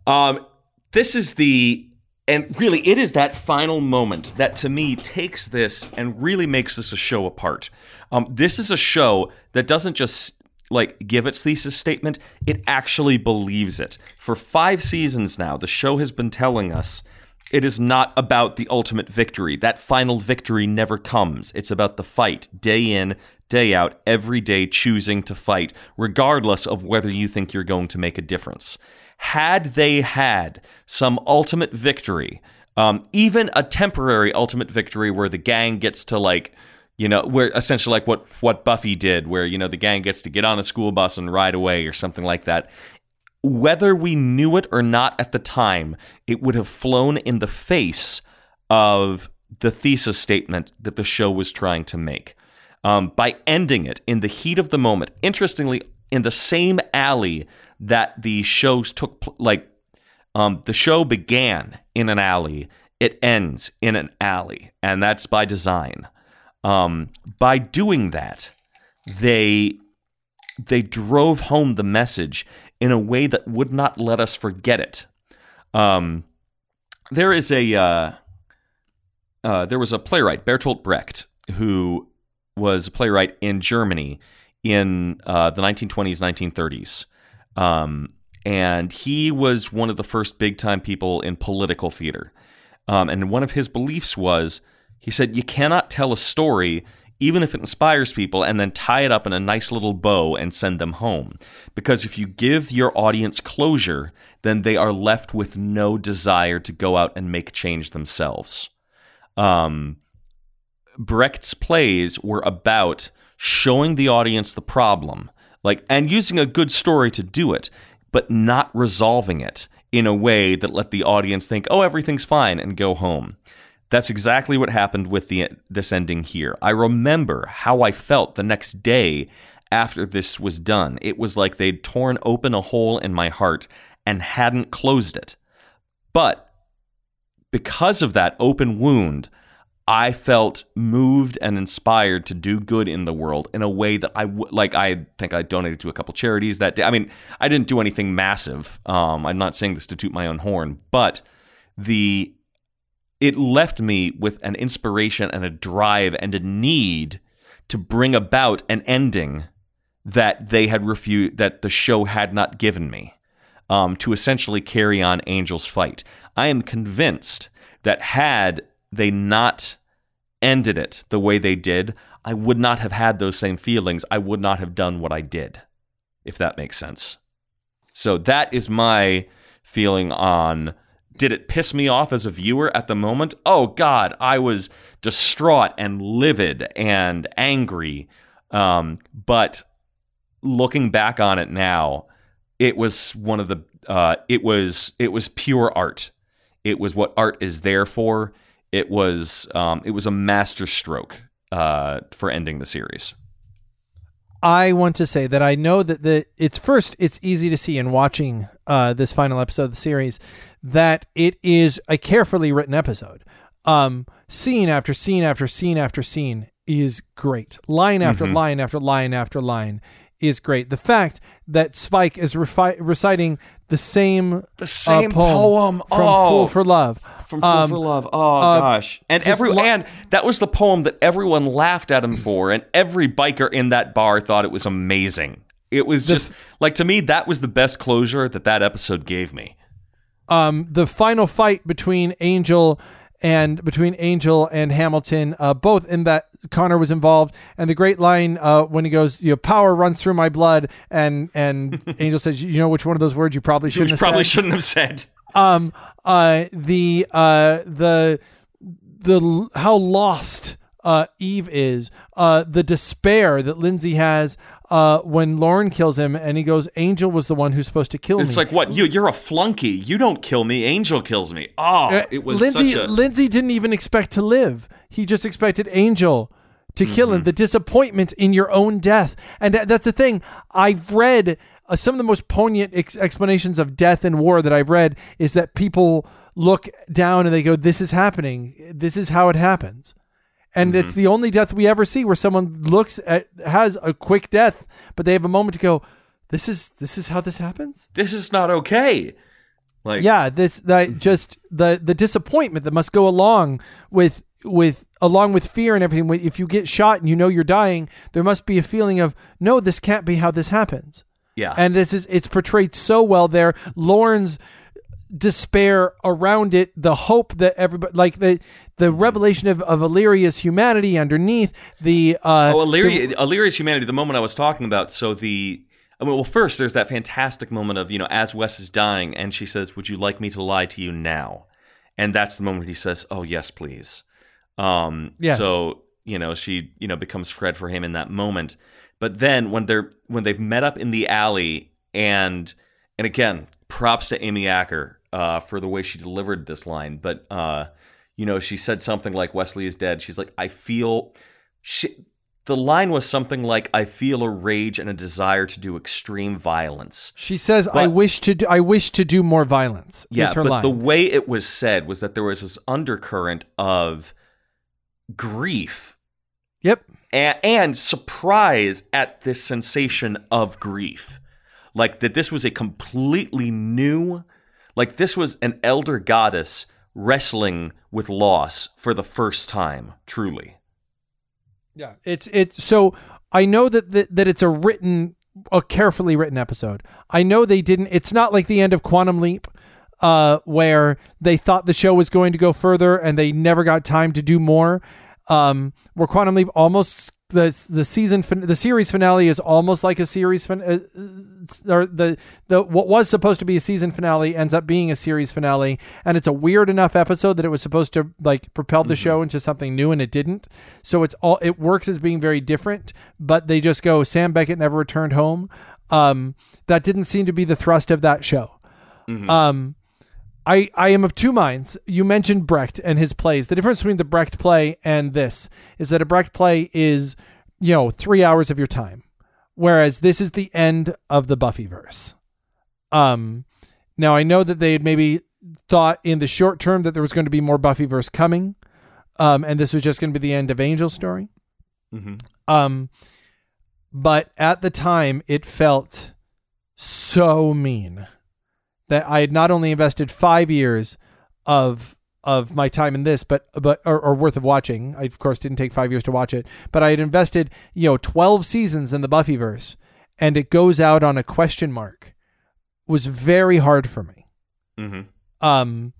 Um, this is the, and really it is that final moment that to me takes this and really makes this a show apart. Um, this is a show that doesn't just like give its thesis statement, it actually believes it. For five seasons now, the show has been telling us it is not about the ultimate victory. That final victory never comes. It's about the fight, day in, day out, every day choosing to fight, regardless of whether you think you're going to make a difference. Had they had some ultimate victory, um, even a temporary ultimate victory where the gang gets to like, you know, where essentially like what, what Buffy did, where, you know, the gang gets to get on a school bus and ride away or something like that. Whether we knew it or not at the time, it would have flown in the face of the thesis statement that the show was trying to make. Um, by ending it in the heat of the moment, interestingly, in the same alley that the shows took, pl- like um, the show began in an alley, it ends in an alley, and that's by design. Um, by doing that, they they drove home the message in a way that would not let us forget it. Um, there is a uh, uh, there was a playwright, Bertolt Brecht, who was a playwright in Germany in uh, the nineteen twenties, nineteen thirties, um, and he was one of the first big time people in political theater. Um, and one of his beliefs was, he said, you cannot tell a story, even if it inspires people, and then tie it up in a nice little bow and send them home. Because if you give your audience closure, then they are left with no desire to go out and make change themselves. Um, Brecht's plays were about showing the audience the problem, like, and using a good story to do it, but not resolving it in a way that let the audience think, oh, everything's fine, and go home. That's exactly what happened with the this ending here. I remember how I felt the next day after this was done. It was like they'd torn open a hole in my heart and hadn't closed it. But because of that open wound, I felt moved and inspired to do good in the world in a way that I would, like, I think I donated to a couple charities that day. I mean, I didn't do anything massive. Um, I'm not saying this to toot my own horn, but the... it left me with an inspiration and a drive and a need to bring about an ending that they had refused, that the show had not given me, um, to essentially carry on Angel's fight. I am convinced that had they not ended it the way they did, I would not have had those same feelings. I would not have done what I did, if that makes sense. So that is my feeling on... did it piss me off as a viewer at the moment? Oh, God, I was distraught and livid and angry. Um, but looking back on it now, it was one of the uh, it was it was pure art. It was what art is there for. It was um, it was a masterstroke uh, for ending the series. I want to say that I know that the it's first, it's easy to see in watching uh, this final episode of the series that it is a carefully written episode. Um, scene after scene after scene after scene is great. Line after mm-hmm. line after line after line is great. The fact that Spike is refi- reciting the same the same uh, poem, poem from oh. Fool for Love. From Fool um, for Love. Oh, uh, gosh. And every lo- and that was the poem that everyone laughed at him for, and every biker in that bar thought it was amazing. It was the, just, like, to me, that was the best closure that that episode gave me. Um, the final fight between Angel and between Angel and Hamilton, uh, both in that Connor was involved, and the great line uh, when he goes, you know, power runs through my blood, and and Angel says, you know which one of those words you probably shouldn't you have probably said? shouldn't have said. Um, uh, the uh, the the how lost uh, Eve is, uh, the despair that Lindsay has. Uh, when Lorne kills him and he goes, Angel was the one who's supposed to kill it's me. It's like, what? You, you're a flunky. You don't kill me. Angel kills me. Oh, it was Lindsay, such a... Lindsay didn't even expect to live. He just expected Angel to mm-hmm. kill him. The disappointment in your own death. And th- that's the thing. I've read uh, some of the most poignant ex- explanations of death and war that I've read is that people look down and they go, this is happening. This is how it happens. And mm-hmm. it's the only death we ever see where someone looks at, has a quick death, but they have a moment to go, this is, this is how this happens. This is not okay. Like, yeah, this, that just the, the disappointment that must go along with, with, along with fear and everything. If you get shot and you know you're dying, there must be a feeling of, no, this can't be how this happens. Yeah. And this is, it's portrayed so well there. Lorne's despair around it, the hope that everybody, like the the revelation of, of Illyria's humanity underneath the uh oh Illyria the, Illyria's humanity, the moment I was talking about. So the I mean well first there's that fantastic moment of, you know, as Wes is dying and she says, would you like me to lie to you now? And that's the moment he says, oh yes please. Um yes. So, you know, she, you know, becomes Fred for him in that moment. But then when they're when they've met up in the alley, and and again, props to Amy Acker Uh, for the way she delivered this line, but uh, you know, she said something like, Wesley is dead. She's like, I feel she, the line was something like, I feel a rage and a desire to do extreme violence. She says, but, I wish to do, I wish to do more violence. Yeah, is her but line. The way it was said was that there was this undercurrent of grief. Yep. And, and surprise at this sensation of grief. Like that this was a completely new, like this was an elder goddess wrestling with loss for the first time, truly. Yeah, it's it's so I know that that, that it's a written, a carefully written episode. I know they didn't. It's not like the end of Quantum Leap, uh, where they thought the show was going to go further and they never got time to do more. Um, where Quantum Leap almost the the season the series finale is almost like a series fin- uh, or the the what was supposed to be a season finale ends up being a series finale, and it's a weird enough episode that it was supposed to like propel the mm-hmm. show into something new, and it didn't. So it's all it works as being very different, but they just go, Sam Beckett never returned home. Um, that didn't seem to be the thrust of that show. Mm-hmm. Um, I, I am of two minds. You mentioned Brecht and his plays. The difference between the Brecht play and this is that a Brecht play is, you know, three hours of your time, whereas this is the end of the Buffyverse. Um, now, I know that they had maybe thought in the short term that there was going to be more Buffyverse coming, um, and this was just going to be the end of Angel's story. Mm-hmm. Um, but at the time, it felt so mean that I had not only invested five years of of my time in this, but but or, or worth of watching. I of course didn't take five years to watch it, but I had invested, you know, twelve seasons in the Buffyverse, and it goes out on a question mark. It was very hard for me. Mm-hmm. Um,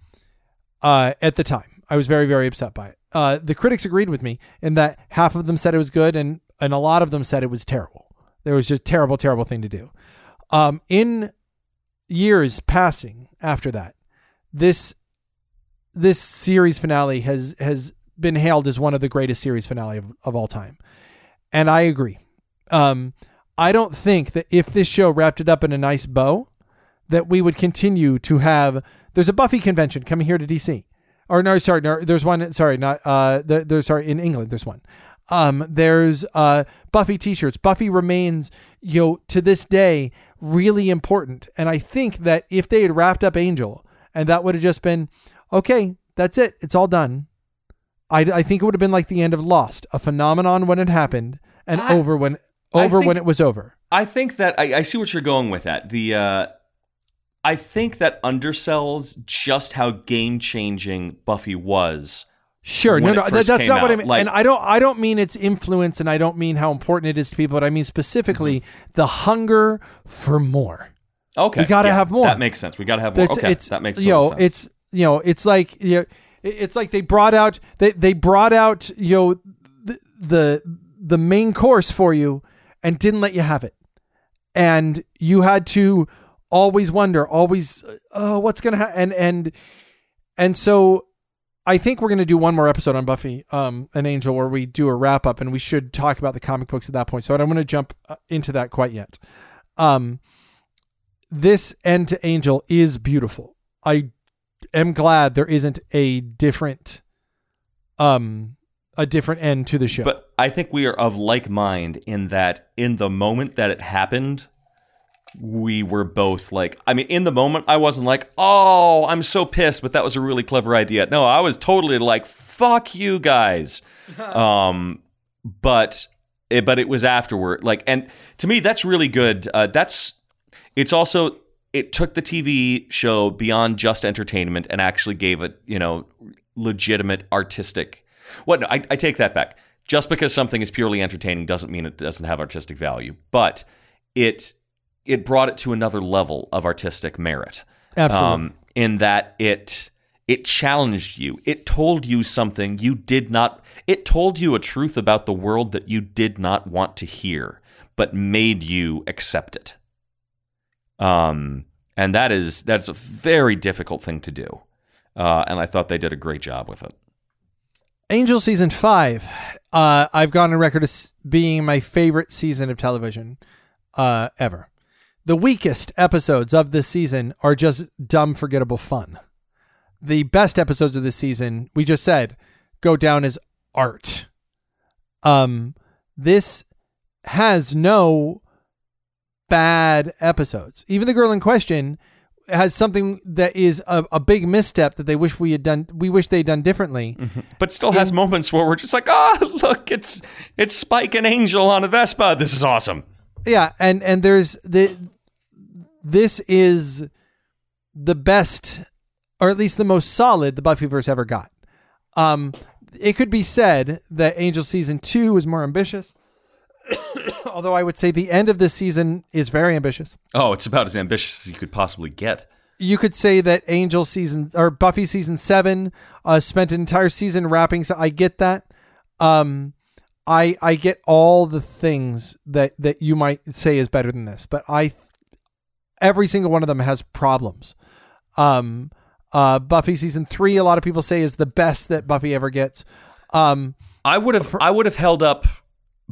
uh, at the time, I was very very upset by it. Uh, the critics agreed with me in that half of them said it was good, and and a lot of them said it was terrible. There was just terrible terrible thing to do. Um, in years passing after that, this this series finale has has been hailed as one of the greatest series finale of, of all time, and I agree. Um, I don't think that if this show wrapped it up in a nice bow, that we would continue to have. There's a Buffy convention coming here to D C, or no, sorry, no, there's one. Sorry, not uh, there, there's sorry in England. There's one. Um, there's uh, Buffy t-shirts. Buffy remains, you know, to this day, really important. And I think that if they had wrapped up Angel and that would have just been, okay, that's it, it's all done, I, I think it would have been like the end of Lost, a phenomenon when it happened and I, over when over think, when it was over. I think that I, I see what you're going with that. The uh, I think that undersells just how game changing Buffy was. Sure, no, no, that, that's not out. what I mean. Like, and I don't, I don't mean its influence, and I don't mean how important it is to people. But I mean specifically mm-hmm. the hunger for more. Okay, we got to yeah, have more. That makes sense. We got to have more. It's, okay, it's, that makes you know, sense. It's you know, it's like you know, it's like they brought out they they brought out you know the, the the main course for you and didn't let you have it, and you had to always wonder, always oh, what's gonna happen, and and and so. I think we're going to do one more episode on Buffy, um, an Angel, where we do a wrap up, and we should talk about the comic books at that point. So I don't want to jump into that quite yet. Um, this end to Angel is beautiful. I am glad there isn't a different, um, a different end to the show. But I think we are of like mind in that in the moment that it happened, we were both like, I mean, in the moment, I wasn't like, oh, I'm so pissed, but that was a really clever idea. No, I was totally like, fuck you guys. um, but it, but it was afterward. Like, and to me, that's really good. Uh, that's, it's also, it took the T V show beyond just entertainment and actually gave it, you know, legitimate artistic. What? No, I, I take that back. Just because something is purely entertaining doesn't mean it doesn't have artistic value, but it, it brought it to another level of artistic merit. Absolutely. Um, in that it it challenged you. It told you something you did not... It told you a truth about the world that you did not want to hear, but made you accept it. Um, and that is that's a very difficult thing to do. Uh, and I thought they did a great job with it. Angel Season five. Uh, I've gone on record as being my favorite season of television uh, ever. The weakest episodes of this season are just dumb, forgettable fun. The best episodes of this season, we just said, go down as art. Um, this has no bad episodes. Even the girl in question has something that is a, a big misstep that they wish we had done. We wish they'd done differently, mm-hmm. but still has in, moments where we're just like, oh, look, it's it's Spike and Angel on a Vespa. This is awesome. Yeah, and and there's the. This is the best, or at least the most solid, the Buffyverse ever got. Um, it could be said that Angel Season two was more ambitious, although I would say the end of this season is very ambitious. Oh, it's about as ambitious as you could possibly get. You could say that Angel Season, or Buffy Season seven, uh, spent an entire season wrapping, so I get that. Um... I, I get all the things that, that you might say is better than this, but I, every single one of them has problems. Um, uh, Buffy season three, a lot of people say is the best that Buffy ever gets. Um, I would have for- I would have held up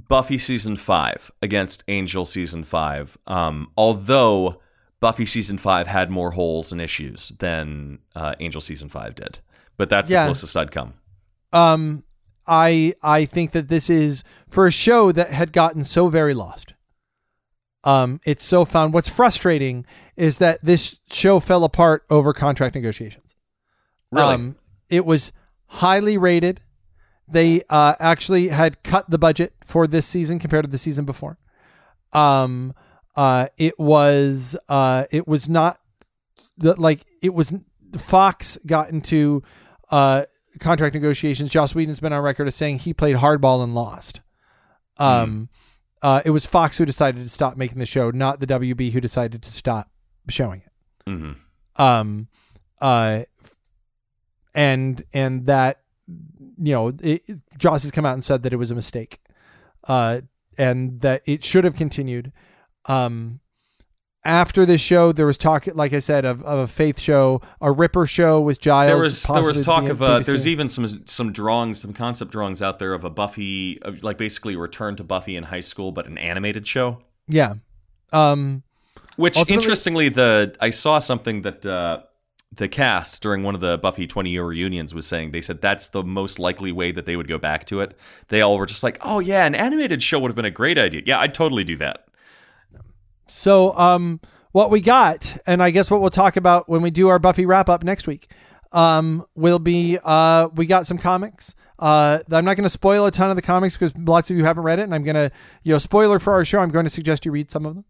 Buffy season five against Angel season five, um, although Buffy season five had more holes and issues than uh, Angel season five did, but that's yeah. the closest I'd come. Um. I I think that this is for a show that had gotten so very lost. Um, it's so found. What's frustrating is that this show fell apart over contract negotiations. Really? Um, it was highly rated. They uh, actually had cut the budget for this season compared to the season before. Um, uh, it was uh, it was not the, like it was Fox got into. Uh, contract negotiations. Joss Whedon's been on record as saying he played hardball and lost. Um, mm. uh, it was Fox who decided to stop making the show, not the W B who decided to stop showing it. Mm-hmm. Um, uh, and and that you know, it, Joss has come out and said that it was a mistake, uh, and that it should have continued. Um, After this show, there was talk, like I said, of, of a Faith show, a Reaper show with Giles. There was there was talk of a, there's even some some drawings, some concept drawings out there of a Buffy, of like basically a return to Buffy in high school, but an animated show. Yeah, um, which interestingly, the I saw something that uh, the cast during one of the Buffy twenty year reunions was saying. They said that's the most likely way that they would go back to it. They all were just like, oh yeah, an animated show would have been a great idea. Yeah, I'd totally do that. So um, what we got, and I guess what we'll talk about when we do our Buffy wrap up next week, um, will be, uh, we got some comics. Uh, I'm not going to spoil a ton of the comics because lots of you haven't read it, and I'm going to, you know, spoiler for our show, I'm going to suggest you read some of them.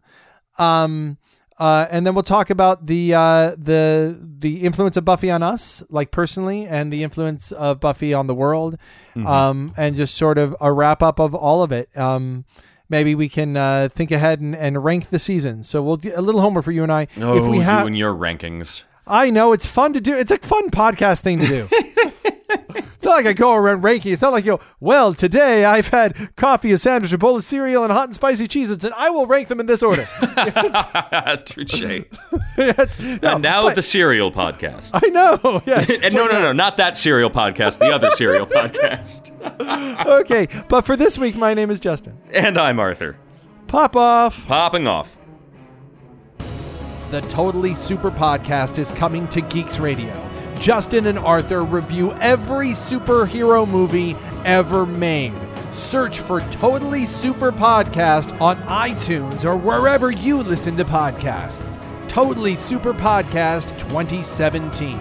Um, uh, and then we'll talk about the, uh, the, the influence of Buffy on us, like personally, and the influence of Buffy on the world. Mm-hmm. Um, and just sort of a wrap up of all of it. Um, Maybe we can uh, think ahead and, and rank the season. So we'll do a little homework for you and I. No, if we ha- you and your rankings. I know. It's fun to do. It's a fun podcast thing to do. It's not like I go around ranking. It's not like, you go, well, today I've had coffee, a sandwich, a bowl of cereal, and hot and spicy cheese. And I will rank them in this order. Touché. No, and now but, the cereal podcast. I know. Yeah. And no, no, no, not that cereal podcast. The other cereal podcast. Okay. But for this week, my name is Justin. And I'm Arthur. Pop off. Popping off. The Totally Super Podcast is coming to Geeks Radio. Justin and Arthur review every superhero movie ever made. Search for Totally Super Podcast on iTunes or wherever you listen to podcasts. Totally Super Podcast twenty seventeen.